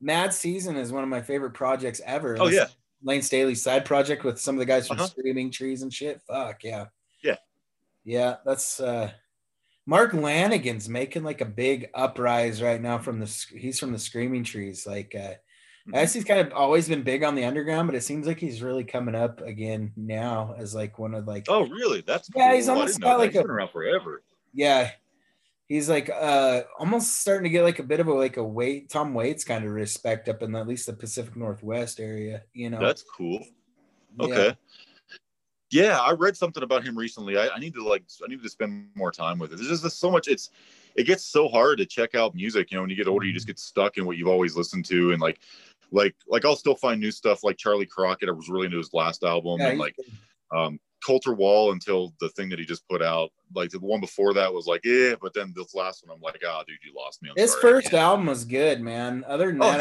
Mad Season is one of my favorite projects ever. Oh yeah. Lane Staley's side project with some of the guys from Screaming Trees and shit. Fuck yeah. Yeah. That's Mark Lanigan's making like a big uprise right now from he's from the Screaming Trees. Like I guess he's kind of always been big on the underground, but it seems like he's really coming up again now as like one of like. Oh really? That's cool. He's almost got like been around forever. Yeah. He's like almost starting to get like a bit of a Tom Waits kind of respect up in at least the Pacific Northwest area, you know. That's cool. Okay. Yeah, I read something about him recently. I need to spend more time with it. There's just so much. It gets so hard to check out music, you know. When you get older, you just get stuck in what you've always listened to, and like I'll still find new stuff. Like Charlie Crockett, I was really into his last album, and like. Coulter Wall until the thing that he just put out. Like the one before that was like, but then this last one, I'm like, ah, dude, you lost me. His first album was good, man. Other than that,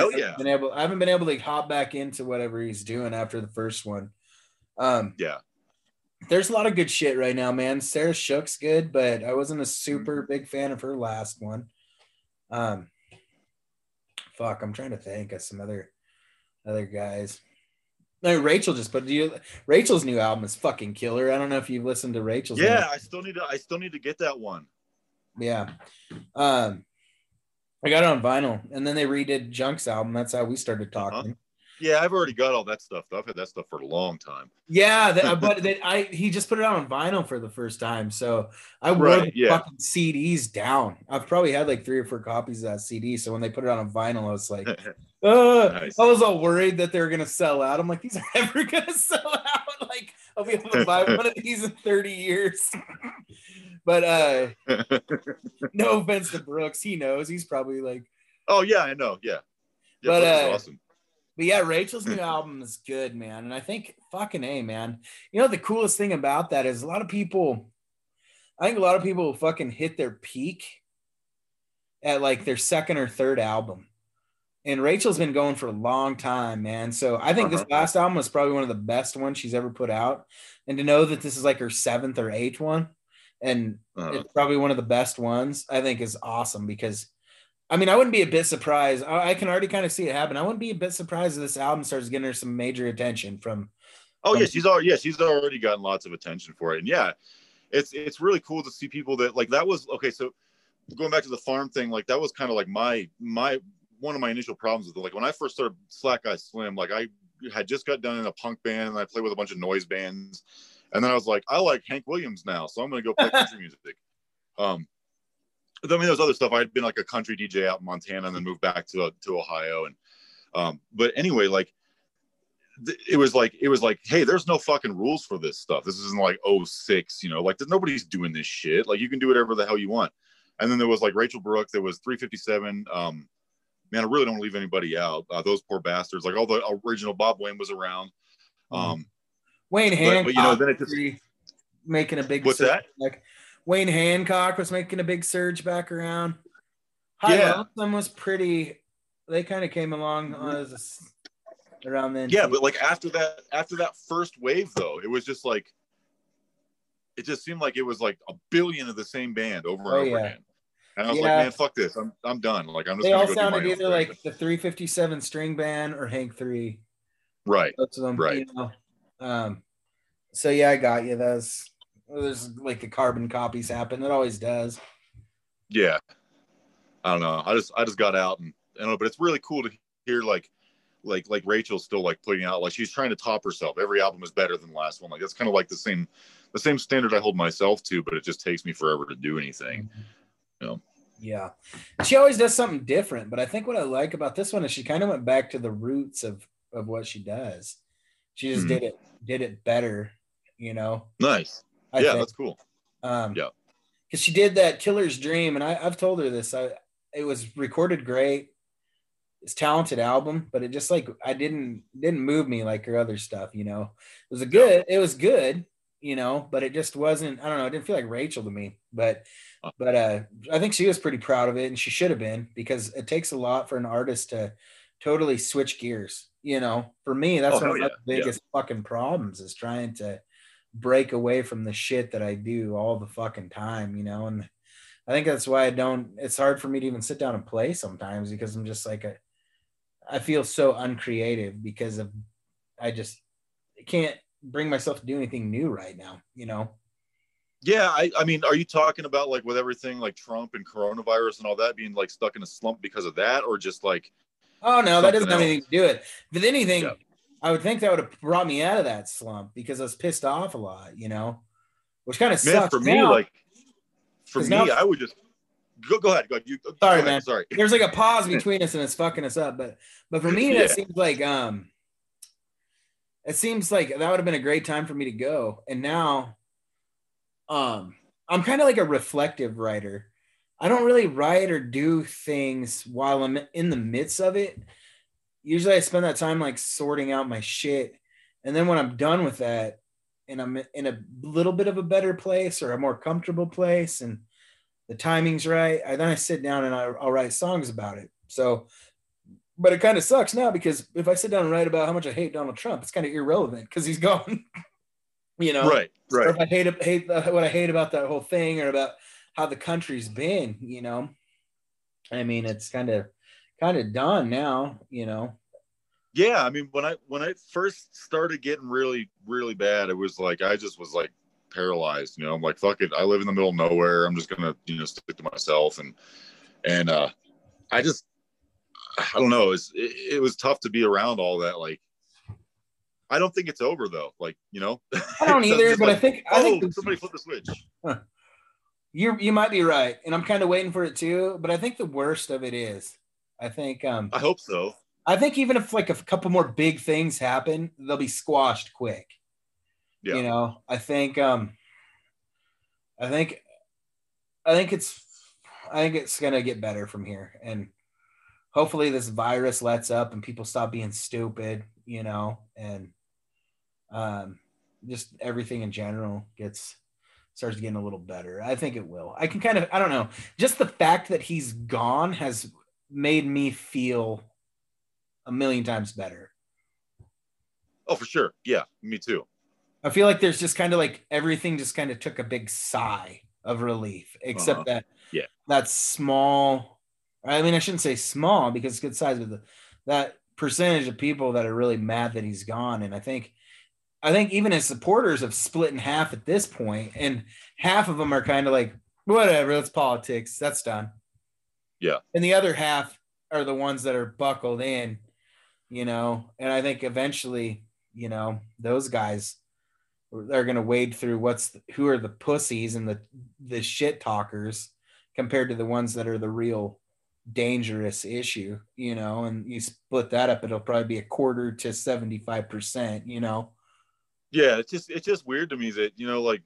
I haven't been able to hop back into whatever he's doing after the first one. There's a lot of good shit right now, man. Sarah Shook's good, but I wasn't a super big fan of her last one. I'm trying to think of some other guys. No, Rachel just put Rachel's new album is fucking killer. I don't know if you've listened to Rachel's. Yeah, I still need to get that one. Yeah. I got it on vinyl and then they redid Junk's album. That's how we started talking. Yeah, I've already got all that stuff. I've had that stuff for a long time. Yeah, he just put it out on vinyl for the first time. So I wrote fucking CDs down. I've probably had like 3 or 4 copies of that CD. So when they put it out on vinyl, I was like, nice. I was all worried that they were gonna sell out. I'm like, these are never gonna sell out. Like I'll be able to buy one of these in 30 years. But no offense to Brooks, he knows. He's probably like, oh yeah, I know, yeah but that's awesome. But yeah, Rachel's new album is good, man. And I think fucking A, man. You know, the coolest thing about that is I think a lot of people fucking hit their peak at like their second or third album. And Rachel's been going for a long time, man. So I think this last album was probably one of the best ones she's ever put out. And to know that this is like her 7th or 8th one, and it's probably one of the best ones, I think is awesome because I mean, I wouldn't be a bit surprised. I can already kind of see it happen. I wouldn't be a bit surprised if this album starts getting her some major attention from. Oh yeah, she's already gotten lots of attention for it, and yeah, it's really cool to see people that like that was okay. So going back to the farm thing, like that was kind of like my one of my initial problems with it. Like when I first started Slackeye Slim, like I had just got done in a punk band and I played with a bunch of noise bands, and then I was like, I like Hank Williams now, so I'm gonna go play country music. I mean, there was other stuff. I had been like a country DJ out in Montana and then moved back to Ohio. And, but anyway, like it was like, hey, there's no fucking rules for this stuff. This isn't like 06, you know, like nobody's doing this shit. Like you can do whatever the hell you want. And then there was like Rachel Brooke, there was 357. Man, I really don't leave anybody out. Those poor bastards. Like all the original Bob Wayne was around. Wayne Hancock, but, you know, then it just making a big, what's that? Like, Wayne Hancock was making a big surge back around. High Lonesome was pretty. They kind of came along around then. Yeah, but like after that first wave, though, it was just like it just seemed like it was like a billion of the same band over and over again. And I was like, man, fuck this. I'm done. Like, I'm just they all go sounded either like the 357 String Band or Hank 3. Right. Both of them, right. You know? So yeah, I got you. That's there's like the carbon copies happen. It always does. Yeah. I don't know. I just got out and I don't know, but it's really cool to hear like Rachel's still like putting out, like she's trying to top herself. Every album is better than the last one. Like that's kind of like the same standard I hold myself to, but it just takes me forever to do anything. You know? Yeah. She always does something different, but I think what I like about this one is she kind of went back to the roots of what she does. She just did it better, you know? Nice. I think that's cool. Yeah. Cause she did that Killer's Dream. And I've told her this, it was recorded great. It's a talented album, but it just like, didn't move me like her other stuff, you know? It was good, you know, but it just wasn't, I don't know. It didn't feel like Rachel to me, but I think she was pretty proud of it and she should have been, because it takes a lot for an artist to totally switch gears. You know, for me, that's one of my biggest fucking problems is trying to break away from the shit that I do all the fucking time, you know? And I think that's why it's hard for me to even sit down and play sometimes, because I'm just like, I feel so uncreative because I just can't bring myself to do anything new right now, you know? Yeah. I mean, are you talking about like with everything like Trump and coronavirus and all that being like stuck in a slump because of that, or just like, oh, no, that doesn't have anything to do with it. If anything, yeah. I would think that would have brought me out of that slump because I was pissed off a lot, you know, which kind of sucks. For me, I would just go ahead. Sorry, man. Sorry. There's like a pause between us and it's fucking us up. But for me, that seems like that would have been a great time for me to go. And now I'm kind of like a reflective writer. I don't really write or do things while I'm in the midst of it. Usually I spend that time like sorting out my shit. And then when I'm done with that and I'm in a little bit of a better place or a more comfortable place and the timing's right, then I sit down and I'll write songs about it. So, but it kind of sucks now because if I sit down and write about how much I hate Donald Trump, it's kind of irrelevant because he's gone, you know? Right. Or if I hate what I hate about that whole thing or about how the country's been, you know, I mean, it's kind of done now, you know? Yeah. I mean, when I first started getting really, really bad, it was like, I just was like paralyzed, you know, I'm like, fuck it. I live in the middle of nowhere. I'm just going to, you know, stick to myself. And I just, I don't know. It was tough to be around all that. Like, I don't think it's over though. Like, you know, I don't either, but like, I think somebody flipped the switch. Huh. You might be right. And I'm kind of waiting for it too, but I think the worst of it is, I think, I hope so. I think even if like a couple more big things happen, they'll be squashed quick. Yeah. You know, I think it's going to get better from here, and hopefully this virus lets up and people stop being stupid, you know, and, just everything in general starts getting a little better. I think it will. I can kind of, I don't know. Just the fact that he's gone has made me feel a million times better. Oh, for sure. Yeah, me too. I feel like there's just kind of like everything just kind of took a big sigh of relief, except that small, I mean, I shouldn't say small because it's good size, but that percentage of people that are really mad that he's gone. And I think even his supporters have split in half at this point, and half of them are kind of like, whatever, that's politics, that's done. Yeah. And the other half are the ones that are buckled in, you know, and I think eventually, you know, those guys are going to wade through who are the pussies and the shit talkers compared to the ones that are the real dangerous issue, you know, and you split that up, it'll probably be 25% to 75%, you know? Yeah, it's just weird to me that, you know, like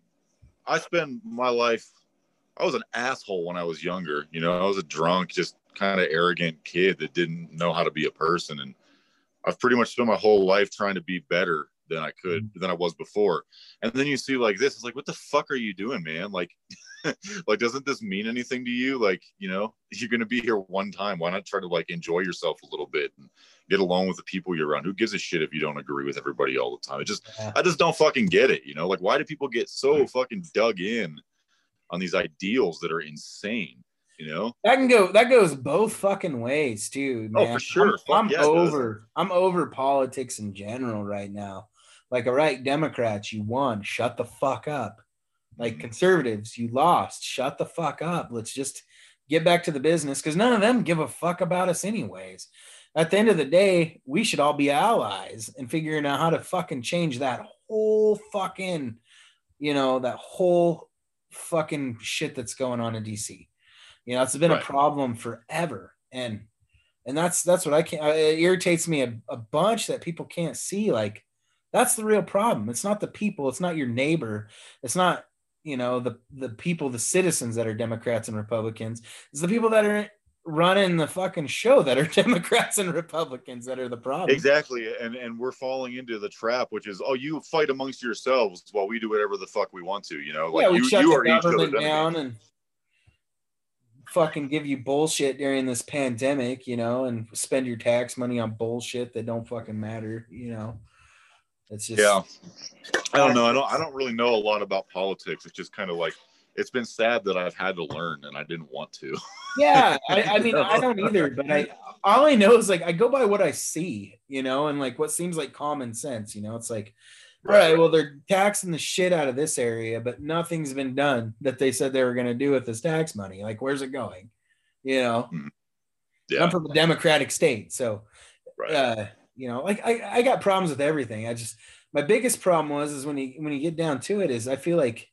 I spend my life, I was an asshole when I was younger, you know, I was a drunk, just kind of arrogant kid that didn't know how to be a person. And I've pretty much spent my whole life trying to be better than I was before. And then you see like this, it's like, what the fuck are you doing, man? Like, like, doesn't this mean anything to you? Like, you know, you're going to be here one time. Why not try to like enjoy yourself a little bit and get along with the people you're around? Who gives a shit if you don't agree with everybody all the time? I just don't fucking get it. You know, like why do people get so fucking dug in on these ideals that are insane? you know? That goes both fucking ways too, man. Oh, for sure. I'm over politics in general right now. Like, all right, Democrats, you won. Shut the fuck up. Like, conservatives, you lost. Shut the fuck up. Let's just get back to the business, because none of them give a fuck about us anyways. At the end of the day, we should all be allies and figuring out how to fucking change that whole fucking, you know, that whole fucking shit that's going on in DC. You know, it's been a problem forever. And that's what I can't, it irritates me a bunch that people can't see. Like, that's the real problem. It's not the people. It's not your neighbor. It's not, you know, the people, the citizens that are Democrats and Republicans. It's the people that are running the fucking show that are Democrats and Republicans that are the problem. Exactly. And we're falling into the trap, which is, oh, you fight amongst yourselves while we do whatever the fuck we want to, you know? Like, yeah, we shut the government down and fucking give you bullshit during this pandemic, you know, and spend your tax money on bullshit that don't fucking matter, you know? It's just, yeah, I don't know. I don't really know a lot about politics. It's just kind of like, it's been sad that I've had to learn and I didn't want to. Yeah. I mean, I don't either, but all I know is, like, I go by what I see, you know, and like what seems like common sense, you know, it's like, all right, well, they're taxing the shit out of this area, but nothing's been done that they said they were going to do with this tax money. Like, where's it going? You know, yeah. I'm from a Democratic state. So, you know, like I got problems with everything. My biggest problem was when you get down to it is I feel like,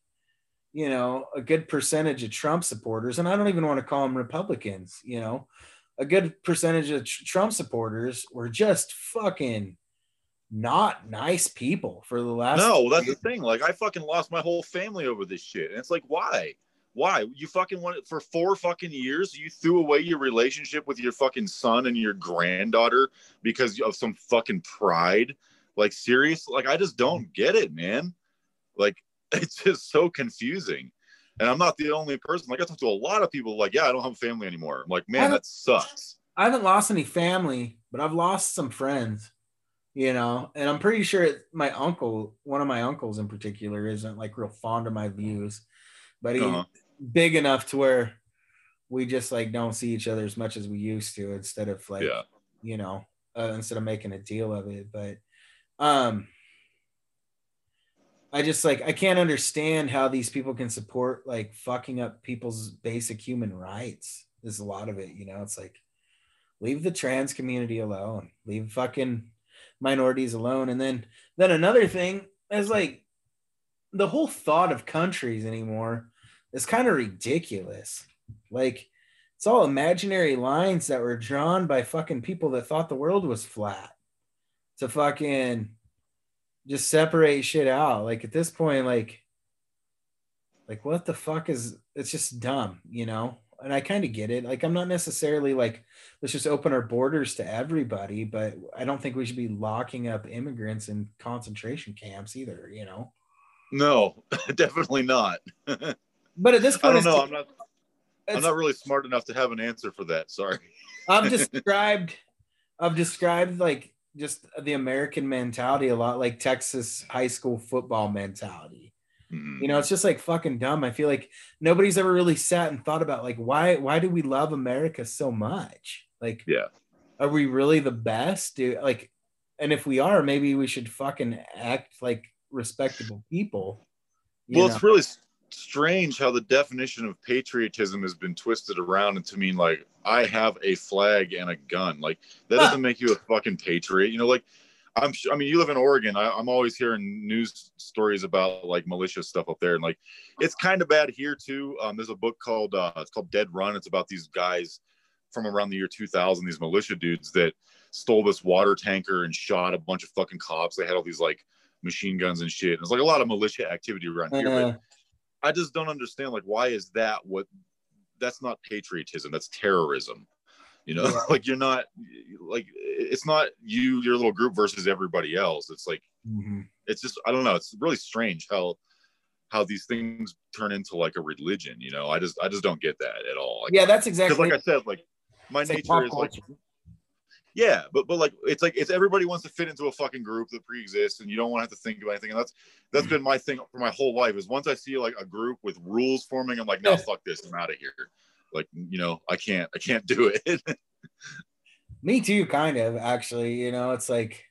you know, a good percentage of Trump supporters, and I don't even want to call them Republicans, you know, a good percentage of Trump supporters were just fucking not nice people for the last. No, that's the thing. Like, I fucking lost my whole family over this shit. And it's like, why? Why? You fucking won it for 4 fucking years. You threw away your relationship with your fucking son and your granddaughter because of some fucking pride. Like, seriously? Like, I just don't get it, man. Like, it's just so confusing. And I'm not the only person. Like, I talk to a lot of people like, yeah, I don't have a family anymore. I'm like, man, that sucks. I haven't lost any family, but I've lost some friends, you know? And I'm pretty sure my uncle, one of my uncles in particular, isn't like real fond of my views. But he's big enough to where we just like don't see each other as much as we used to, instead of like, you know, instead of making a deal of it. But I just like, I can't understand how these people can support like fucking up people's basic human rights. There's a lot of it, you know, it's like, leave the trans community alone, leave fucking minorities alone. And then another thing is like, the whole thought of countries anymore, it's kind of ridiculous. Like, it's all imaginary lines that were drawn by fucking people that thought the world was flat to fucking just separate shit out. Like, at this point, like what the fuck is, it's just dumb, you know? And I kind of get it. Like, I'm not necessarily like, let's just open our borders to everybody, but I don't think we should be locking up immigrants in concentration camps either, you know? No, definitely not. But at this point, I don't know. I'm not really smart enough to have an answer for that. Sorry. I've described like just the American mentality a lot, like Texas high school football mentality. You know, it's just like fucking dumb. I feel like nobody's ever really sat and thought about like, why do we love America so much? Like, yeah, are we really the best? Like, and if we are, maybe we should fucking act like respectable people. Well, it's really strange how the definition of patriotism has been twisted around and to mean like, I have a flag and a gun. Like, that doesn't make you a fucking patriot, you know? Like, I mean you live in Oregon. I'm always hearing news stories about like militia stuff up there, and like it's kind of bad here too. There's a book called it's called Dead Run. It's about these guys from around the year 2000, these militia dudes that stole this water tanker and shot a bunch of fucking cops. They had all these like machine guns and shit. There's like a lot of militia activity around here, but I just don't understand, like, why is that? That's not patriotism, that's terrorism, you know? Like, you're not like, it's not your little group versus everybody else. It's like, it's just, I don't know, it's really strange how these things turn into like a religion, you know? I just don't get that at all. Like, yeah, that's exactly, like I said, like my nature is like, yeah, but like it's everybody wants to fit into a fucking group that pre-exists, and you don't want to have to think about anything. And that's been my thing for my whole life. Is once I see like a group with rules forming, I'm like, no, fuck this, I'm out of here. Like, you know, I can't do it. Me too, kind of, actually, you know, it's like,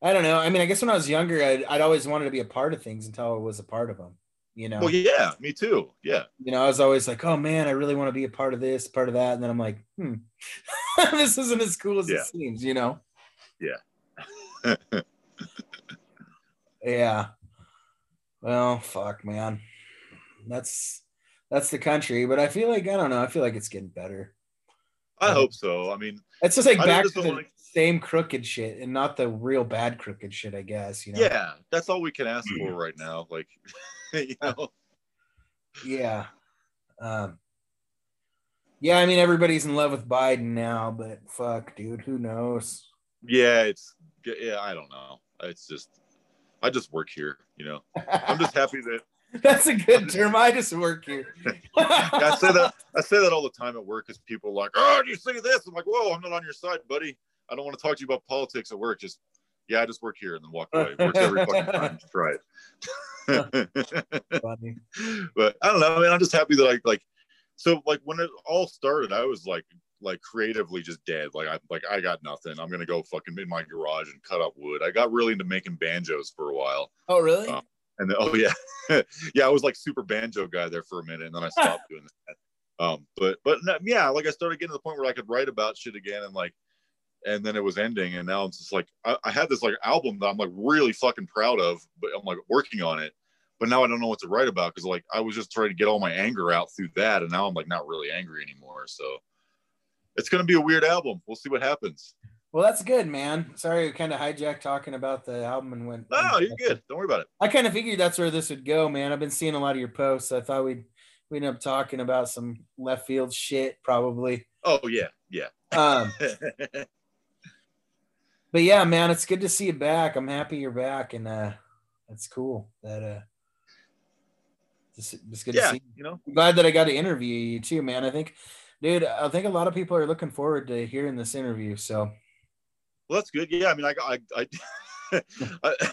I don't know. I mean, I guess when I was younger, I'd always wanted to be a part of things until I was a part of them, you know? Well, yeah, me too. Yeah. You know, I was always like, oh man, I really want to be a part of this, part of that. And then I'm like, this isn't as cool as it seems, you know? Yeah. Yeah. Well, fuck, man. That's the country, but I feel like, I don't know. I feel like it's getting better. I hope so. I mean, it's just like back to the same crooked shit and not the real bad crooked shit, I guess, you know? Yeah, that's all we can ask for right now, like, you know? Yeah. Yeah, I mean, everybody's in love with Biden now, but fuck, dude, who knows? Yeah, I don't know. It's just, I just work here, you know? I'm just happy that. That's a good term. I just work here. I say that all the time at work because people are like, oh, do you see this? I'm like, whoa, I'm not on your side, buddy. I don't want to talk to you about politics at work. Just, yeah, I just work here, and then walk away. It works every fucking time. Just try it. Funny. But I don't know. I mean, I'm just happy that I when it all started, I was like creatively just dead. I got nothing. I'm gonna go fucking in my garage and cut up wood. I got really into making banjos for a while. Oh, really? And then, oh yeah, yeah, I was like super banjo guy there for a minute, and then I stopped doing that. But yeah, like I started getting to the point where I could write about shit again, and then it was ending, and now I'm just like, I had this like album that I'm like really fucking proud of, but I'm like working on it, but now I don't know what to write about because like I was just trying to get all my anger out through that, and now I'm like not really angry anymore. So it's gonna be a weird album. We'll see what happens. Well, that's good, man. Sorry, we kind of hijacked talking about the album and went. No, you're good. Don't worry about it. I kind of figured that's where this would go, man. I've been seeing a lot of your posts. I thought we'd end up talking about some left field shit, probably. Oh yeah, yeah. But yeah, man, it's good to see you back. I'm happy you're back, and that's cool. That it's good to see you. You know, I'm glad that I got to interview you too, man. I think a lot of people are looking forward to hearing this interview. So. Well, that's good. Yeah, I mean,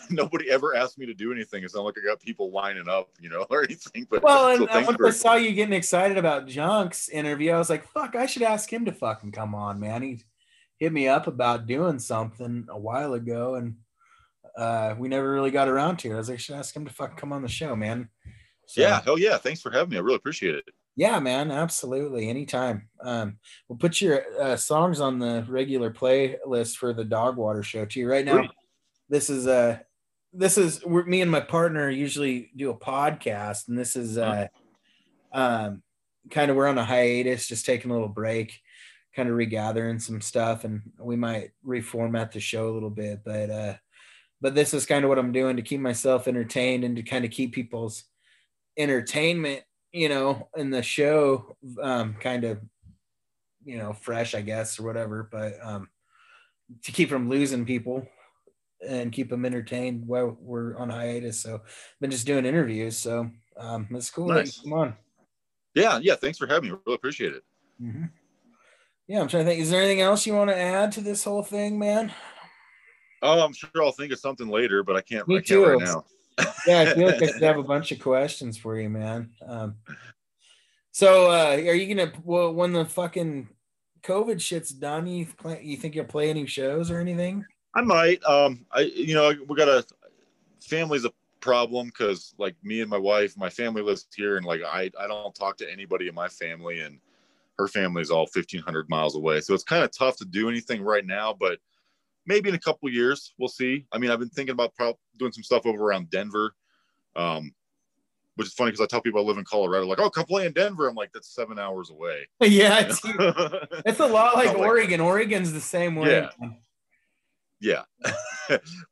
nobody ever asked me to do anything. It's not like I got people lining up, you know, or anything. But well, so and once I saw you getting excited about Junk's interview, I was like, "Fuck, I should ask him to fucking come on, man." He hit me up about doing something a while ago, and we never really got around to it. I was like, "I should ask him to fucking come on the show, man." So, yeah, hell yeah! Thanks for having me. I really appreciate it. Yeah, man, absolutely. Anytime. We'll put your songs on the regular playlist for the Dog Water show too. Right now, this is me and my partner usually do a podcast, and this is kind of, we're on a hiatus, just taking a little break, kind of regathering some stuff, and we might reformat the show a little bit, but this is kind of what I'm doing to keep myself entertained and to kind of keep people's entertainment, you know, in the show, kind of, you know, fresh, I guess, or whatever, but to keep from losing people and keep them entertained while we're on hiatus. So I've been just doing interviews. So it's cool. Nice. Come on. Yeah. Yeah. Thanks for having me. Really appreciate it. Mm-hmm. Yeah. I'm trying to think, is there anything else you want to add to this whole thing, man? Oh, I'm sure I'll think of something later, but I can't right now. Yeah, I feel like I have a bunch of questions for you, man. So are you gonna, when the fucking COVID shit's done, you think you'll play any shows or anything? I might. We got a family's a problem because like me and my wife, my family lives here, and like I don't talk to anybody in my family, and her family's all 1,500 miles away, so it's kind of tough to do anything right now, but. Maybe in a couple of years, we'll see. I mean, I've been thinking about probably doing some stuff over around Denver, which is funny because I tell people I live in Colorado, like, oh, come play in Denver. I'm like, that's 7 hours away. Yeah, it's a lot like Oregon. Oregon's the same way. Yeah, yeah.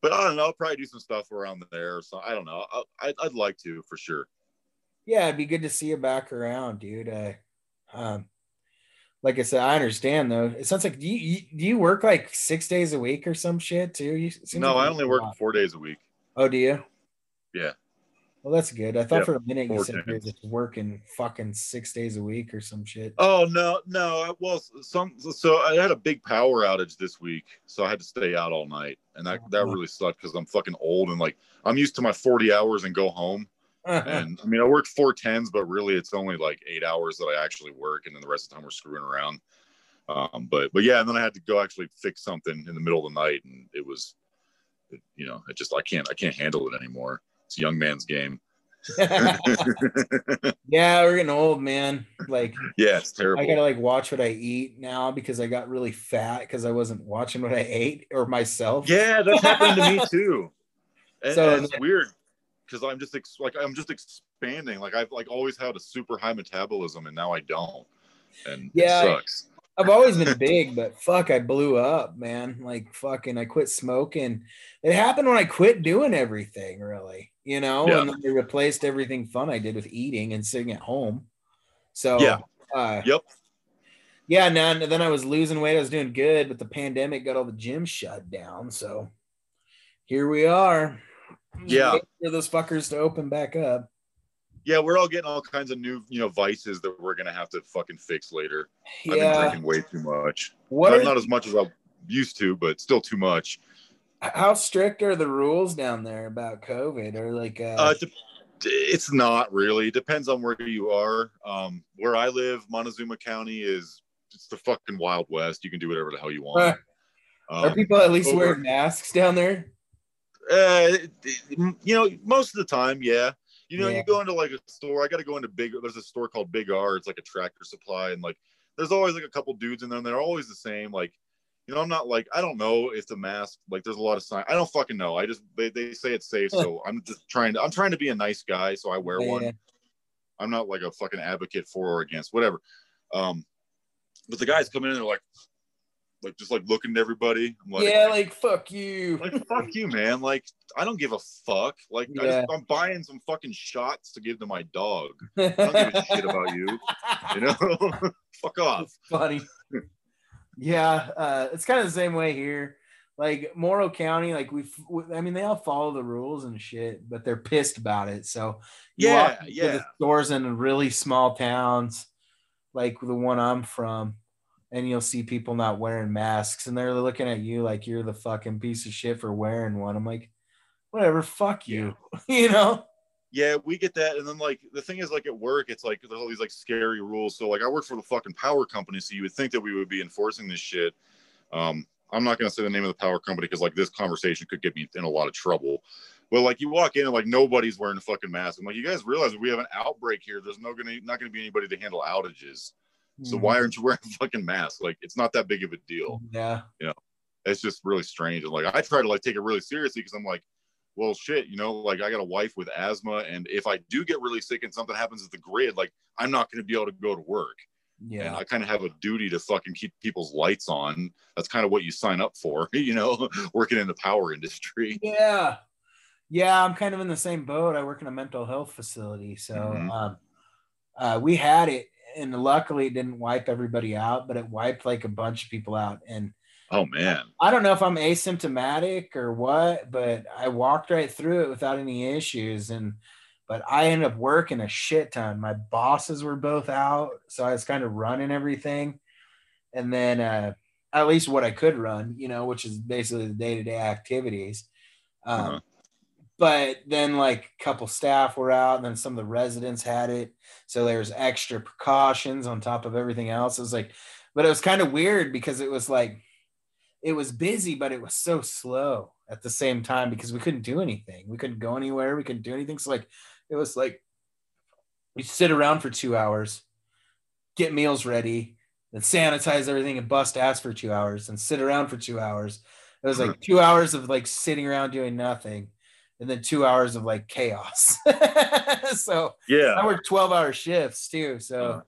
But I don't know. I'll probably do some stuff around there. Or so I don't know. I'd like to for sure. Yeah, it'd be good to see you back around, dude. Like I said, I understand though. It sounds like do you work like 6 days a week or some shit too? I only work 4 days a week. Oh, do you? Yeah. Well, that's good. I thought for a minute you said you're just working fucking 6 days a week or some shit. Oh no. Well, so I had a big power outage this week, so I had to stay out all night, and that really sucked because I'm fucking old and like I'm used to my 40 hours and go home. And I mean, I worked 4 tens, but really it's only like 8 hours that I actually work, and then the rest of the time we're screwing around. But yeah, and then I had to go actually fix something in the middle of the night, and it was, you know, it just, I can't handle it anymore. It's a young man's game. Yeah, we're getting old, man. Like, yeah, it's terrible. I gotta like watch what I eat now because I got really fat because I wasn't watching what I ate or myself. Yeah, that's happened to me too. And, so and it's weird because I'm just I'm just expanding. Like I've like always had a super high metabolism, and now I don't. And yeah, it sucks. I've always been big, but fuck, I blew up, man. Like fucking, I quit smoking. It happened when I quit doing everything, really. You know, yeah. And then they replaced everything fun I did with eating and sitting at home. So, yeah. Yeah, and then I was losing weight. I was doing good, but the pandemic got all the gyms shut down. So here we are. Yeah. Wait for those fuckers to open back up. Yeah, we're all getting all kinds of new, you know, vices that we're going to have to fucking fix later. Yeah. I've been drinking way too much. Not as much as I used to, but still too much. How strict are the rules down there about COVID? Or like, it's not really. It depends on where you are. Where I live, Montezuma County it's the fucking Wild West. You can do whatever the hell you want. Are people at least wearing masks down there? You know, most of the time, yeah. You know, yeah. You go into like a store. I got to go into there's a store called Big R. It's like a Tractor Supply, and like there's always like a couple dudes in there, and they're always the same, like. You know, I'm not like, I don't know if the mask, like there's a lot of signs. I don't fucking know. I just, they say it's safe. So I'm just trying to be a nice guy. So I wear one. I'm not like a fucking advocate for or against, whatever. But the guys come in and they're like, just like looking at everybody. I'm like, yeah, like, fuck you. Like, fuck you, man. Like, I don't give a fuck. Like, yeah. I'm buying some fucking shots to give to my dog. I don't give a shit about you. You know, fuck off. It's funny. Yeah, it's kind of the same way here. Like Morrow County, like they all follow the rules and shit, but they're pissed about it. So you walk into the stores in really small towns, like the one I'm from, and you'll see people not wearing masks, and they're looking at you like you're the fucking piece of shit for wearing one. I'm like, whatever, fuck you, you know. Yeah, we get that. And then, like, the thing is, like, at work, it's, like, there's all these, like, scary rules. So, like, I work for the fucking power company, so you would think that we would be enforcing this shit. I'm not going to say the name of the power company because, like, this conversation could get me in a lot of trouble. But, like, you walk in and, like, nobody's wearing a fucking mask. I'm like, you guys realize we have an outbreak here. There's not going to be anybody to handle outages. Mm-hmm. So why aren't you wearing a fucking mask? Like, it's not that big of a deal. Yeah. You know, it's just really strange. And, like, I try to, like, take it really seriously because I'm like, well, shit, you know, like I got a wife with asthma, and if I do get really sick and something happens at the grid, like I'm not going to be able to go to work. Yeah. And I kind of have a duty to fucking keep people's lights on. That's kind of what you sign up for, you know, working in the power industry. Yeah. Yeah. I'm kind of in the same boat. I work in a mental health facility. So we had it, and luckily it didn't wipe everybody out, but it wiped like a bunch of people out. And oh, man. I don't know if I'm asymptomatic or what, but I walked right through it without any issues. But I ended up working a shit ton. My bosses were both out, so I was kind of running everything. And then at least what I could run, you know, which is basically the day-to-day activities. But then like a couple staff were out, and then some of the residents had it. So there's extra precautions on top of everything else. It was like, but it was kind of weird because it was like, it was busy, but it was so slow at the same time because we couldn't do anything. We couldn't go anywhere. We couldn't do anything. So like, it was like, we sit around for 2 hours, get meals ready, then sanitize everything and bust ass for 2 hours and sit around for 2 hours. It was like 2 hours of like sitting around doing nothing. And then 2 hours of like chaos. So yeah, I work 12-hour shifts too. So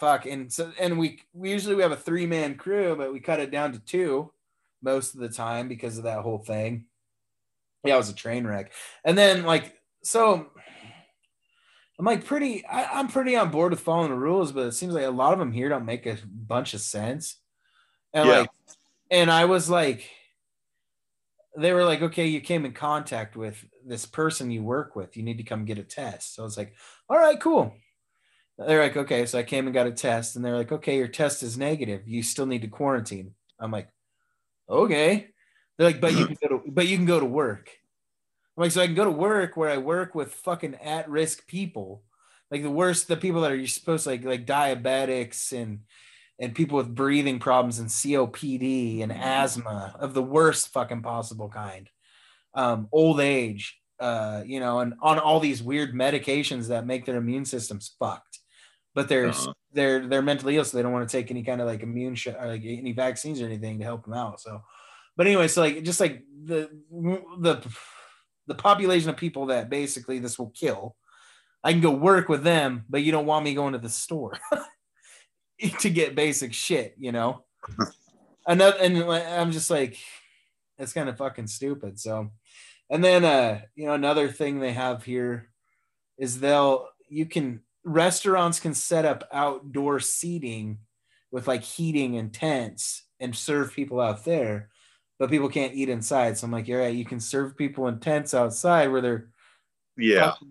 fuck. And so, and we usually we have a 3-man crew, but we cut it down to 2. Most of the time because of that whole thing. Yeah, it was a train wreck. And then like, so I'm like I'm pretty on board with following the rules, but it seems like a lot of them here don't make a bunch of sense. And yeah. Like, and I was like, they were like, okay, you came in contact with this person you work with. You need to come get a test. So I was like, all right, cool. They're like, okay. So I came and got a test, and they're like, okay, your test is negative. You still need to quarantine. I'm like, okay. They're like, but you can go to work. I'm like, so I can go to work where I work with fucking at-risk people, like the worst, the people that are supposed to like diabetics and people with breathing problems and COPD and asthma of the worst fucking possible kind, old age, you know, and on all these weird medications that make their immune systems fucked, but they're mentally ill, so they don't want to take any kind of like immune shot or like any vaccines or anything to help them out. So, but anyway, so like just like the population of people that basically this will kill, I can go work with them, but you don't want me going to the store to get basic shit, you know. Another, and I'm just like, it's kind of fucking stupid. So, and then you know, another thing they have here is restaurants can set up outdoor seating with like heating and tents and serve people out there, but people can't eat inside. So I'm like, all right, you can serve people in tents outside where they're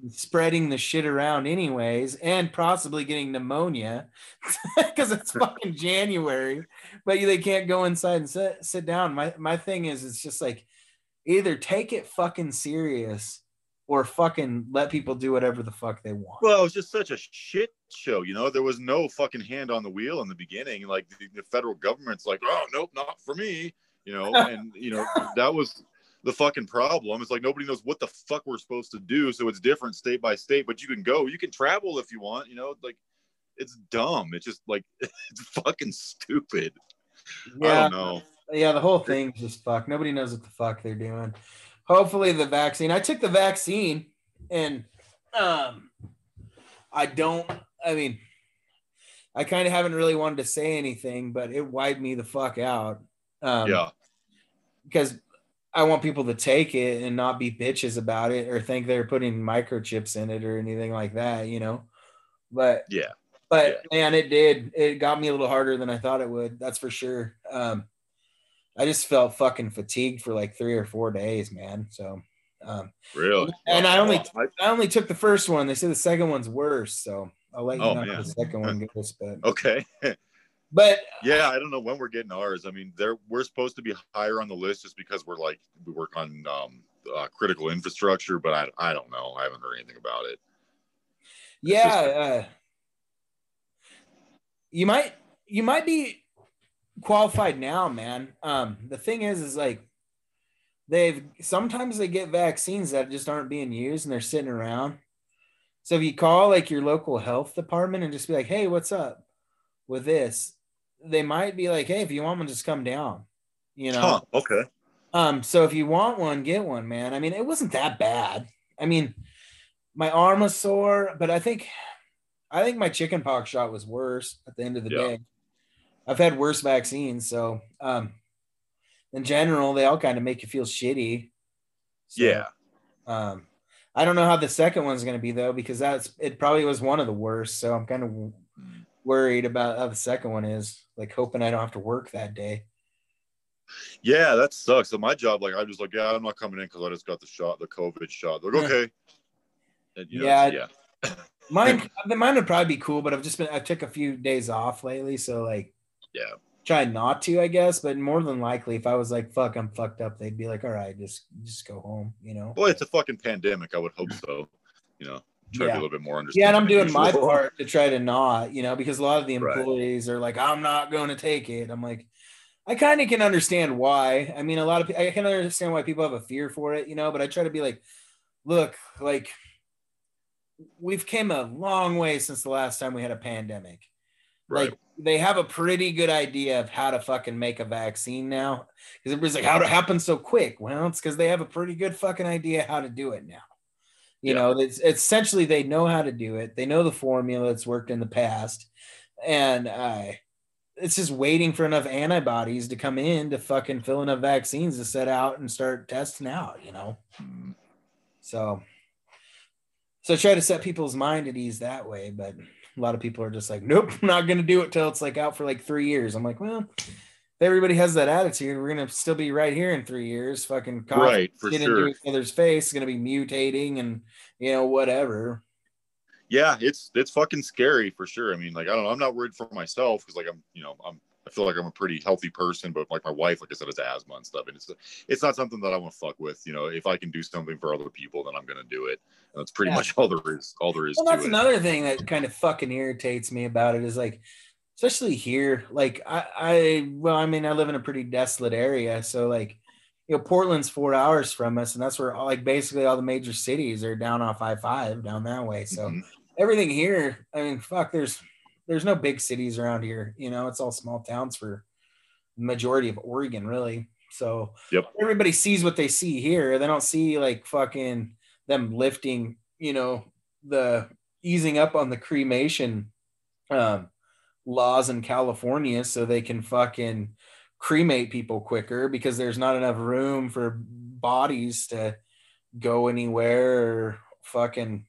spreading the shit around anyways and possibly getting pneumonia because it's fucking January, but they can't go inside and sit down. My thing is, it's just like, either take it fucking serious or fucking let people do whatever the fuck they want. Well, it was just such a shit show, you know. There was no fucking hand on the wheel in the beginning. Like the federal government's like, oh nope, not for me, you know. And you know, that was the fucking problem. It's like nobody knows what the fuck we're supposed to do, so it's different state by state. But you can go, you can travel if you want, you know. Like, it's dumb. It's just like, it's fucking stupid. Yeah. I don't know. Yeah, the whole thing's just fuck. Nobody knows what the fuck they're doing. Hopefully the vaccine. I took the vaccine, and I kind of haven't really wanted to say anything, but it wiped me the fuck out. Because I want people to take it and not be bitches about it or think they're putting microchips in it or anything like that, you know. But man, it did. It got me a little harder than I thought it would. That's for sure. I just felt fucking fatigued for like 3 or 4 days, man. So, really, and I only took the first one. They say the second one's worse, so I'll let you know how the second one goes. But okay, but yeah, I don't know when we're getting ours. I mean, we're supposed to be higher on the list just because we're like, we work on critical infrastructure, but I don't know. I haven't heard anything about it. You might be qualified now, man. The thing is like, sometimes they get vaccines that just aren't being used and they're sitting around. So if you call like your local health department and just be like, hey, what's up with this? They might be like, hey, if you want one, just come down, you know. Okay. So if you want one, get one, man. I mean, it wasn't that bad. I mean, my arm was sore, but I think my chickenpox shot was worse at the end of the day. I've had worse vaccines, so in general, they all kind of make you feel shitty. So, I don't know how the second one's going to be though, because it probably was one of the worst. So I'm kind of worried about how the second one is. Like, hoping I don't have to work that day. Yeah, that sucks. So my job, like, I'm just like, I'm not coming in because I just got the shot, the COVID shot. They're like, okay. And, you know, Mine would probably be cool, but I took a few days off lately, so like. Yeah. Try not to, I guess, but more than likely, if I was like, "Fuck, I'm fucked up," they'd be like, "All right, just go home," you know. Well, it's a fucking pandemic. I would hope so. You know, try to be a little bit more understanding. Yeah, and I'm doing my part to try to not, you know, because a lot of the employees are like, "I'm not going to take it." I'm like, I kind of can understand why. I mean, I can understand why people have a fear for it, you know. But I try to be like, look, like, we've came a long way since the last time we had a pandemic. Right. Like, they have a pretty good idea of how to fucking make a vaccine now, because everybody's like, how did it happen so quick? Well, it's because they have a pretty good fucking idea how to do it now. You know, it's essentially, they know how to do it. They know the formula, it's worked in the past. And it's just waiting for enough antibodies to come in to fucking fill enough vaccines to set out and start testing out, you know? So try to set people's mind at ease that way, but a lot of people are just like, nope, I'm not going to do it till it's like out for like 3 years. I'm like, well, if everybody has that attitude, we're going to still be right here in 3 years. Fucking get into each other's face. It's going to be mutating and, you know, whatever. Yeah. It's fucking scary for sure. I mean, like, I don't know. I'm not worried for myself because, like, I'm, you know, I'm I feel like I'm a pretty healthy person, but like my wife, like I said, has asthma and stuff. And it's not something that I want to fuck with. You know, if I can do something for other people, then I'm going to do it. That's pretty much all there is. Well, that's another thing that kind of fucking irritates me about it is like, especially here, like I live in a pretty desolate area. So like, you know, Portland's 4 hours from us, and that's where like basically all the major cities are down off I-5 down that way. So everything here, I mean, fuck, there's no big cities around here. You know, it's all small towns for the majority of Oregon, really. So everybody sees what they see here. They don't see like fucking them lifting, you know, the easing up on the cremation laws in California so they can fucking cremate people quicker because there's not enough room for bodies to go anywhere or fucking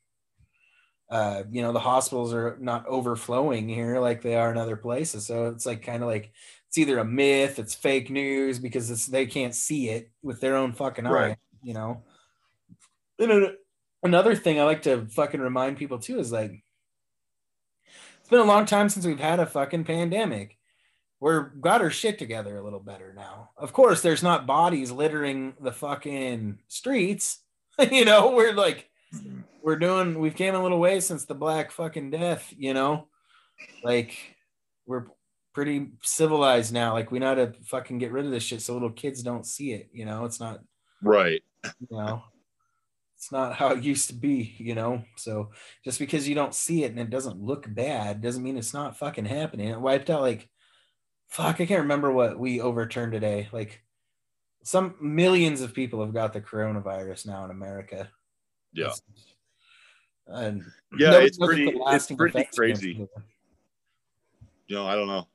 you know, the hospitals are not overflowing here like they are in other places. So it's like kind of like it's either a myth, it's fake news because it's they can't see it with their own fucking eye, you know. And another thing I like to fucking remind people too is like it's been a long time since we've had a fucking pandemic. We've got our shit together a little better now. Of course, there's not bodies littering the fucking streets. You know, we're like we've came a little way since the Black fucking Death, you know, like we're pretty civilized now. Like we know how to fucking get rid of this shit so little kids don't see it, you know. It's not you know, it's not how it used to be, you know. So just because you don't see it and it doesn't look bad doesn't mean it's not fucking happening. It wiped out like fuck, I can't remember what we overturned today. Like some millions of people have got the coronavirus now in America. Yeah. And yeah, it's pretty crazy. You know, I don't know.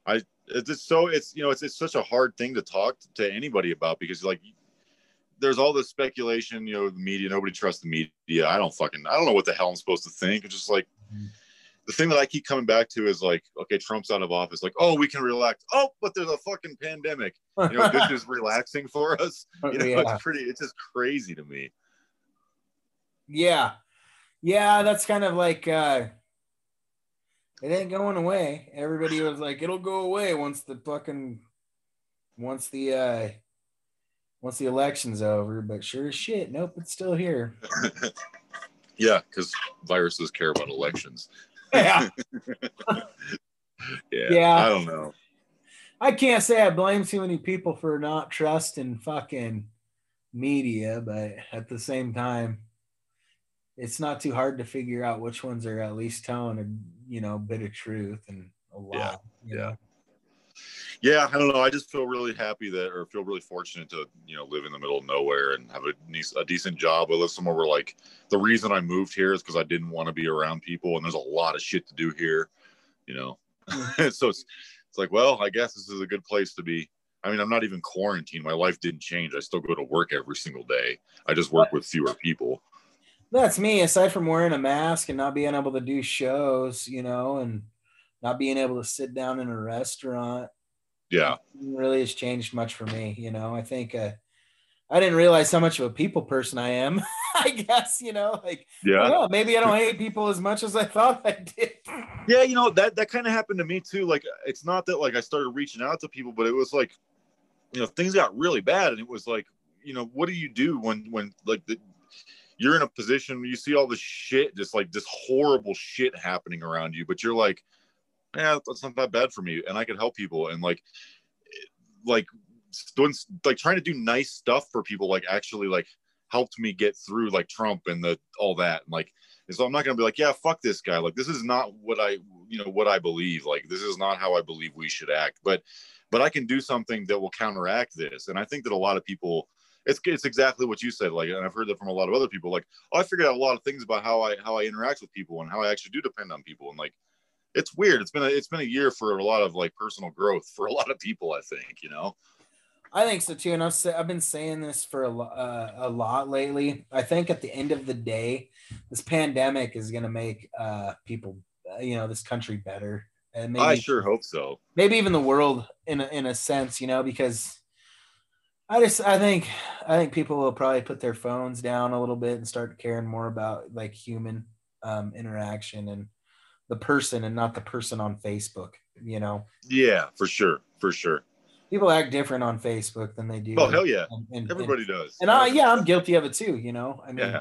It's such a hard thing to talk to anybody about because like there's all this speculation, you know, the media, nobody trusts the media. I don't know what the hell I'm supposed to think. It's just like the thing that I keep coming back to is like, okay, Trump's out of office. Like, oh, we can relax. Oh, but there's a fucking pandemic. You know, this is relaxing for us. You know, it's just crazy to me. Yeah, that's kind of like it ain't going away. Everybody was like, it'll go away once the election's over, but sure as shit, nope, it's still here. Yeah, because viruses care about elections. Yeah. I don't know. I can't say I blame too many people for not trusting fucking media, but at the same time, it's not too hard to figure out which ones are at least telling a, you know, bit of truth and a lot. Yeah, I don't know. I just feel really happy feel really fortunate to, you know, live in the middle of nowhere and have a decent job. I live somewhere where, like, the reason I moved here is because I didn't want to be around people, and there's a lot of shit to do here, you know. So it's like, well, I guess this is a good place to be. I mean, I'm not even quarantined. My life didn't change. I still go to work every single day. I just work with fewer people. That's me. Aside from wearing a mask and not being able to do shows, you know, and not being able to sit down in a restaurant. Yeah. It really has changed much for me. You know, I think I didn't realize how much of a people person I am, I guess, you know, like, yeah, well, maybe I don't hate people as much as I thought I did. Yeah. You know, that kind of happened to me too. Like, it's not that like I started reaching out to people, but it was like, you know, things got really bad. And it was like, you know, what do you do when like you're in a position where you see all this shit, just like this horrible shit happening around you, but you're like, yeah, that's not that bad for me, and I could help people, and like trying to do nice stuff for people, like actually like helped me get through like Trump and all that, and like, and so I'm not gonna be like, yeah, fuck this guy, like this is not what I, you know, what I believe, like this is not how I believe we should act, but I can do something that will counteract this, and I think that a lot of people, it's exactly what you said, like, and I've heard that from a lot of other people, like, oh, I figured out a lot of things about how I interact with people and how I actually do depend on people, and like. It's weird. It's been a year for a lot of like personal growth for a lot of people, I think, you know? I think so too. And I've been saying this for a lot lately. I think at the end of the day, this pandemic is going to make people, you know, this country better. And maybe, I sure hope so. Maybe even the world in a sense, you know, because I think people will probably put their phones down a little bit and start caring more about like human interaction and the person and not the person on Facebook, you know? Yeah, for sure. For sure. People act different on Facebook than they do. Oh, hell yeah. Everybody does. And I'm guilty of it too, you know? I mean,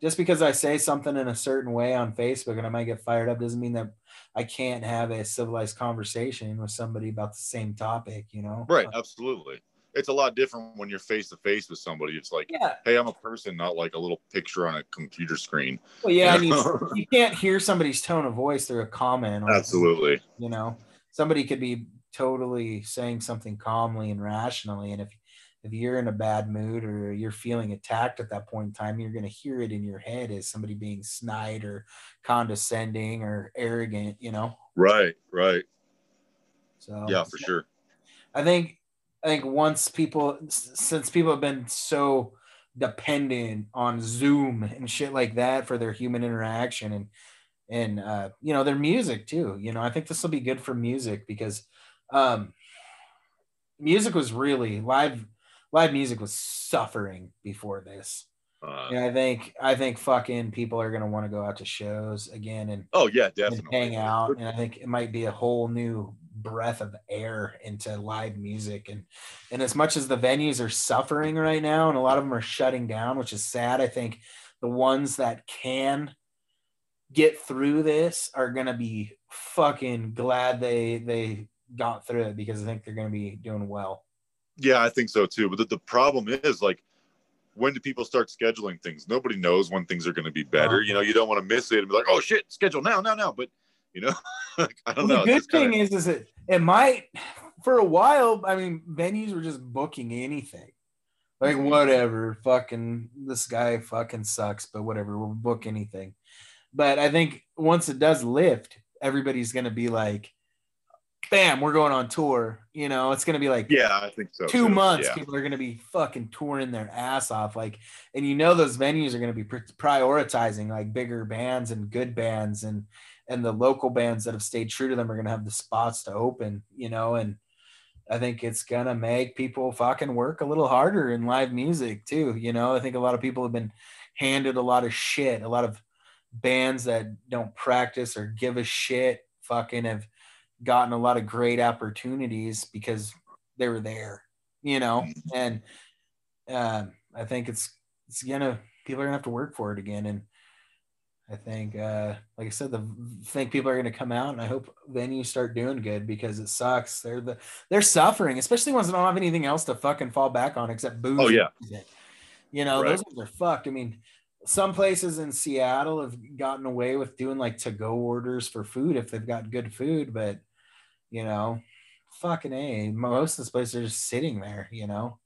just because I say something in a certain way on Facebook and I might get fired up doesn't mean that I can't have a civilized conversation with somebody about the same topic, you know? Right. Absolutely. It's a lot different when you're face to face with somebody. It's like, hey, I'm a person, not like a little picture on a computer screen. Well, yeah. You know? I mean, you can't hear somebody's tone of voice through a comment. Absolutely. You know, somebody could be totally saying something calmly and rationally, and if you're in a bad mood or you're feeling attacked at that point in time, you're going to hear it in your head as somebody being snide or condescending or arrogant, you know? Right So yeah, for sure. I think since people have been so dependent on Zoom and shit like that for their human interaction and you know, their music too, you know, I think this will be good for music because music was really live music was suffering before this. And I think fucking people are going to want to go out to shows again and definitely hang out. And I think it might be a whole new breath of air into live music. And as much as the venues are suffering right now and a lot of them are shutting down, which is sad, I think the ones that can get through this are going to be fucking glad they got through it, because I think they're going to be doing well. Yeah, I think so too. But the problem is, like, when do people start scheduling things? Nobody knows when things are going to be better. You know, you don't want to miss it and be like, oh shit, schedule now. But you know, like, I don't know. The good thing is it might, for a while, I mean, venues were just booking anything. Like, whatever, fucking this guy fucking sucks, but whatever, we'll book anything. But I think once it does lift, everybody's going to be like, bam, we're going on tour. You know, it's going to be like, I think so. 2 months, people are going to be fucking touring their ass off. Like, and you know, those venues are going to be prioritizing like bigger bands and good bands, and the local bands that have stayed true to them are going to have the spots to open, you know? And I think it's going to make people fucking work a little harder in live music too. You know, I think a lot of people have been handed a lot of shit. A lot of bands that don't practice or give a shit fucking have gotten a lot of great opportunities because they were there, you know? And I think it's gonna, people are gonna have to work for it again. And I think like I said, I think people are gonna come out, and I hope venues start doing good, because it sucks. They're suffering, especially ones that don't have anything else to fucking fall back on except booze. Oh yeah, you know, those ones are fucked. I mean, some places in Seattle have gotten away with doing like to-go orders for food if they've got good food, but you know, fucking A, most of the places are just sitting there, you know?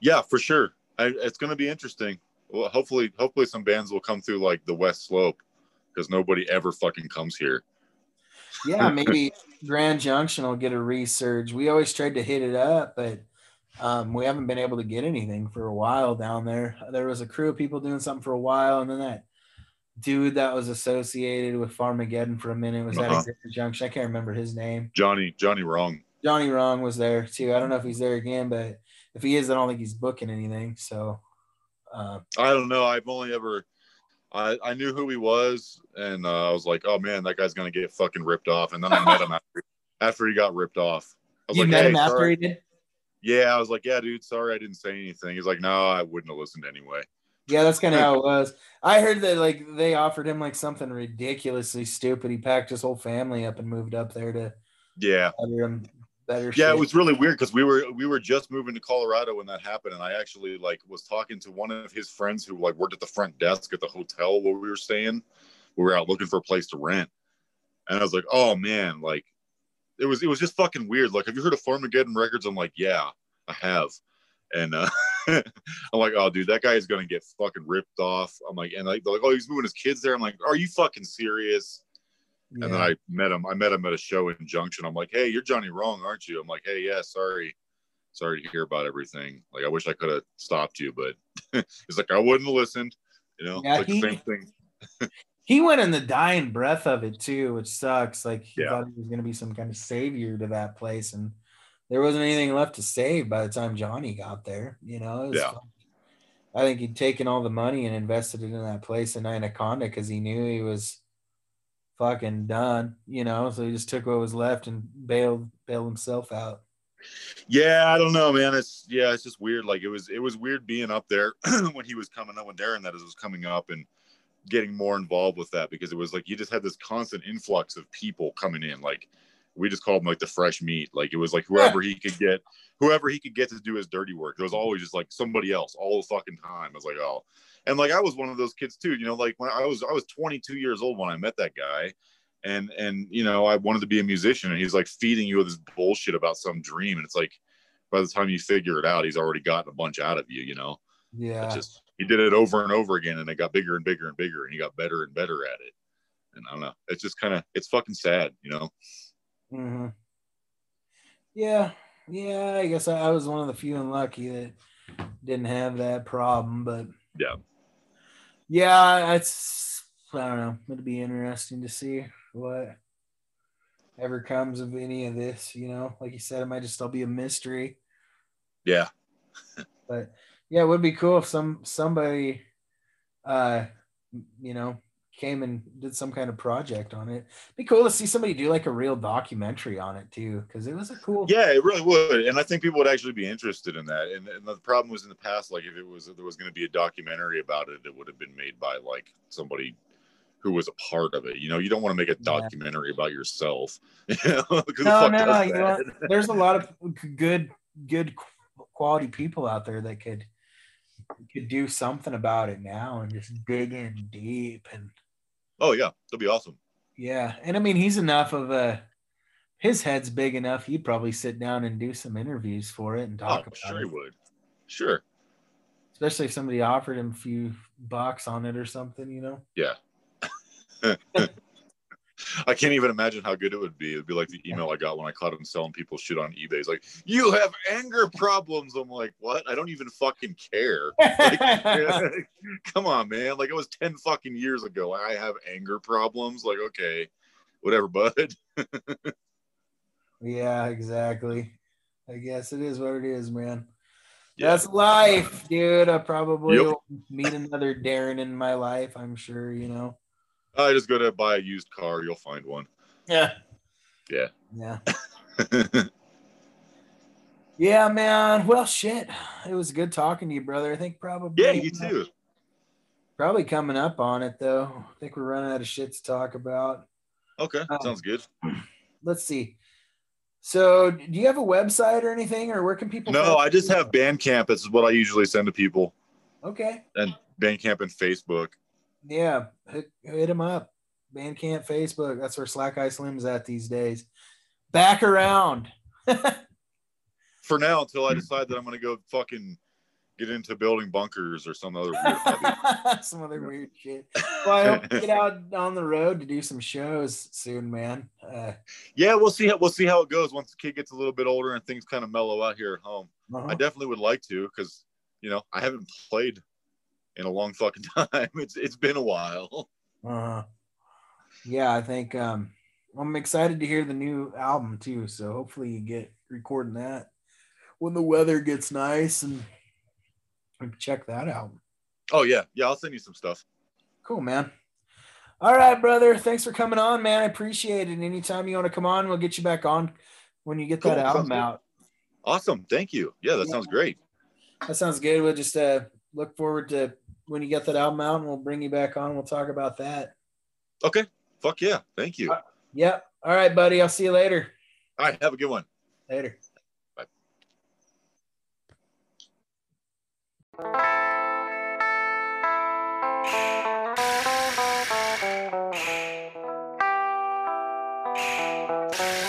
Yeah, for sure. It's going to be interesting. Well, hopefully some bands will come through like the West Slope, because nobody ever fucking comes here. Yeah, maybe Grand Junction will get a resurge. We always tried to hit it up, but we haven't been able to get anything for a while down there. There was a crew of people doing something for a while, and then that dude that was associated with Farmageddon for a minute was at Grand Junction. I can't remember his name. Johnny Wrong. Johnny Wrong was there too. I don't know if he's there again, but if he is, I don't think he's booking anything. So I don't know. I've only ever I knew who he was, and I was like, oh man, that guy's gonna get fucking ripped off. And then I met him after he got ripped off. I was you like, met hey, him after sorry. He did? Yeah, I was like, yeah, dude, sorry I didn't say anything. He's like, no, I wouldn't have listened anyway. Yeah, that's kind of how it was. I heard that, like, they offered him, like, something ridiculously stupid. He packed his whole family up and moved up there to better shit. It was really weird, because we were just moving to Colorado when that happened, and I actually, like, was talking to one of his friends who, like, worked at the front desk at the hotel where we were staying. We were out looking for a place to rent. And I was like, oh, man, like, It was just fucking weird. Like, have you heard of Farmageddon Records? I'm like, yeah, I have. And I'm like, oh, dude, that guy is going to get fucking ripped off. I'm like, and they're like, oh, he's moving his kids there. I'm like, are you fucking serious? Yeah. And then I met him at a show in Junction. I'm like, hey, you're Johnny Wrong, aren't you? I'm like, hey, yeah, sorry to hear about everything. Like, I wish I could have stopped you, but it's like, I wouldn't have listened. You know, yeah, it's like the same thing. He went in the dying breath of it too, which sucks. Like, he thought he was going to be some kind of savior to that place, and there wasn't anything left to save by the time Johnny got there. You know, I think he'd taken all the money and invested it in that place in Anaconda, because he knew he was fucking done, you know, so he just took what was left and bailed himself out. Yeah, I don't know, man. It's just weird. Like it was weird being up there when he was coming up, when Darren that is was coming up and getting more involved with that, because it was like you just had this constant influx of people coming in. Like we just called them like the fresh meat. Like it was like whoever he could get to do his dirty work. There was always just like somebody else all the fucking time. I was like, oh, and like I was one of those kids too. You know, like when I was 22 years old when I met that guy. And you know, I wanted to be a musician, and he's like feeding you with this bullshit about some dream, and it's like by the time you figure it out, he's already gotten a bunch out of you, you know. Yeah, it's just he did it over and over again, and it got bigger and bigger and bigger, and he got better and better at it. And I don't know, it's just kind of, it's fucking sad, you know. Mm-hmm. Yeah, I guess I was one of the few and lucky that didn't have that problem, but yeah, it's, I don't know, it'd be interesting to see what ever comes of any of this, you know. Like you said, it might just still be a mystery. Yeah. But yeah, it would be cool if somebody you know, came and did some kind of project on it. It'd be cool to see somebody do like a real documentary on it too, because it was a cool, yeah, it really would. And I think people would actually be interested in that. And the problem was in the past, like if it was, if there was going to be a documentary about it, it would have been made by like somebody who was a part of it. You know, you don't want to make a documentary about yourself. You know? No. You know, there's a lot of good quality people out there that could do something about it now and just dig in deep. And oh yeah, that'd be awesome. Yeah, and I mean, he's enough of a, his head's big enough. He'd probably sit down and do some interviews for it and talk about it. Sure, he would. Sure. Especially if somebody offered him a few bucks on it or something, you know. Yeah. I can't even imagine how good it would be. It'd be like the email I got when I caught him selling people shit on eBay. It's like, you have anger problems. I'm like, what? I don't even fucking care. Like, come on, man. Like it was 10 fucking years ago. I have anger problems. Like, okay, whatever, bud. Yeah, exactly. I guess it is what it is, man. Yeah. That's life, dude. I probably will meet another Darren in my life, I'm sure, you know. I just go to buy a used car. You'll find one. Yeah. Yeah, man. Well, shit. It was good talking to you, brother. I think probably. Yeah, you too. Probably coming up on it, though. I think we're running out of shit to talk about. Okay. Sounds good. Let's see. So do you have a website or anything, or where can people? No, I just have Bandcamp. This is what I usually send to people. Okay. And Bandcamp and Facebook. Yeah, hit him up. Bandcamp, Facebook. That's where Slackeye Slim's at these days. Back around. For now, until I decide that I'm going to go fucking get into building bunkers or some other weird hobby. Some other weird shit. Well, I hope you get out on the road to do some shows soon, man. Yeah, we'll see how it goes once the kid gets a little bit older and things kind of mellow out here at home. Uh-huh. I definitely would like to, because, you know, I haven't played in a long fucking time. It's been a while. Yeah, I think I'm excited to hear the new album too, so hopefully you get recording that when the weather gets nice, and check that out. Oh yeah, I'll send you some stuff. Cool, man. All right, brother, thanks for coming on, man. I appreciate it. Anytime you want to come on, we'll get you back on when you get that album out. Awesome, thank you. Yeah, that sounds great. That sounds good. We'll just look forward to when you get that album out, and we'll bring you back on. We'll talk about that. Okay. Fuck yeah. Thank you. Yep. All right, buddy. I'll see you later. All right. Have a good one. Later. Bye.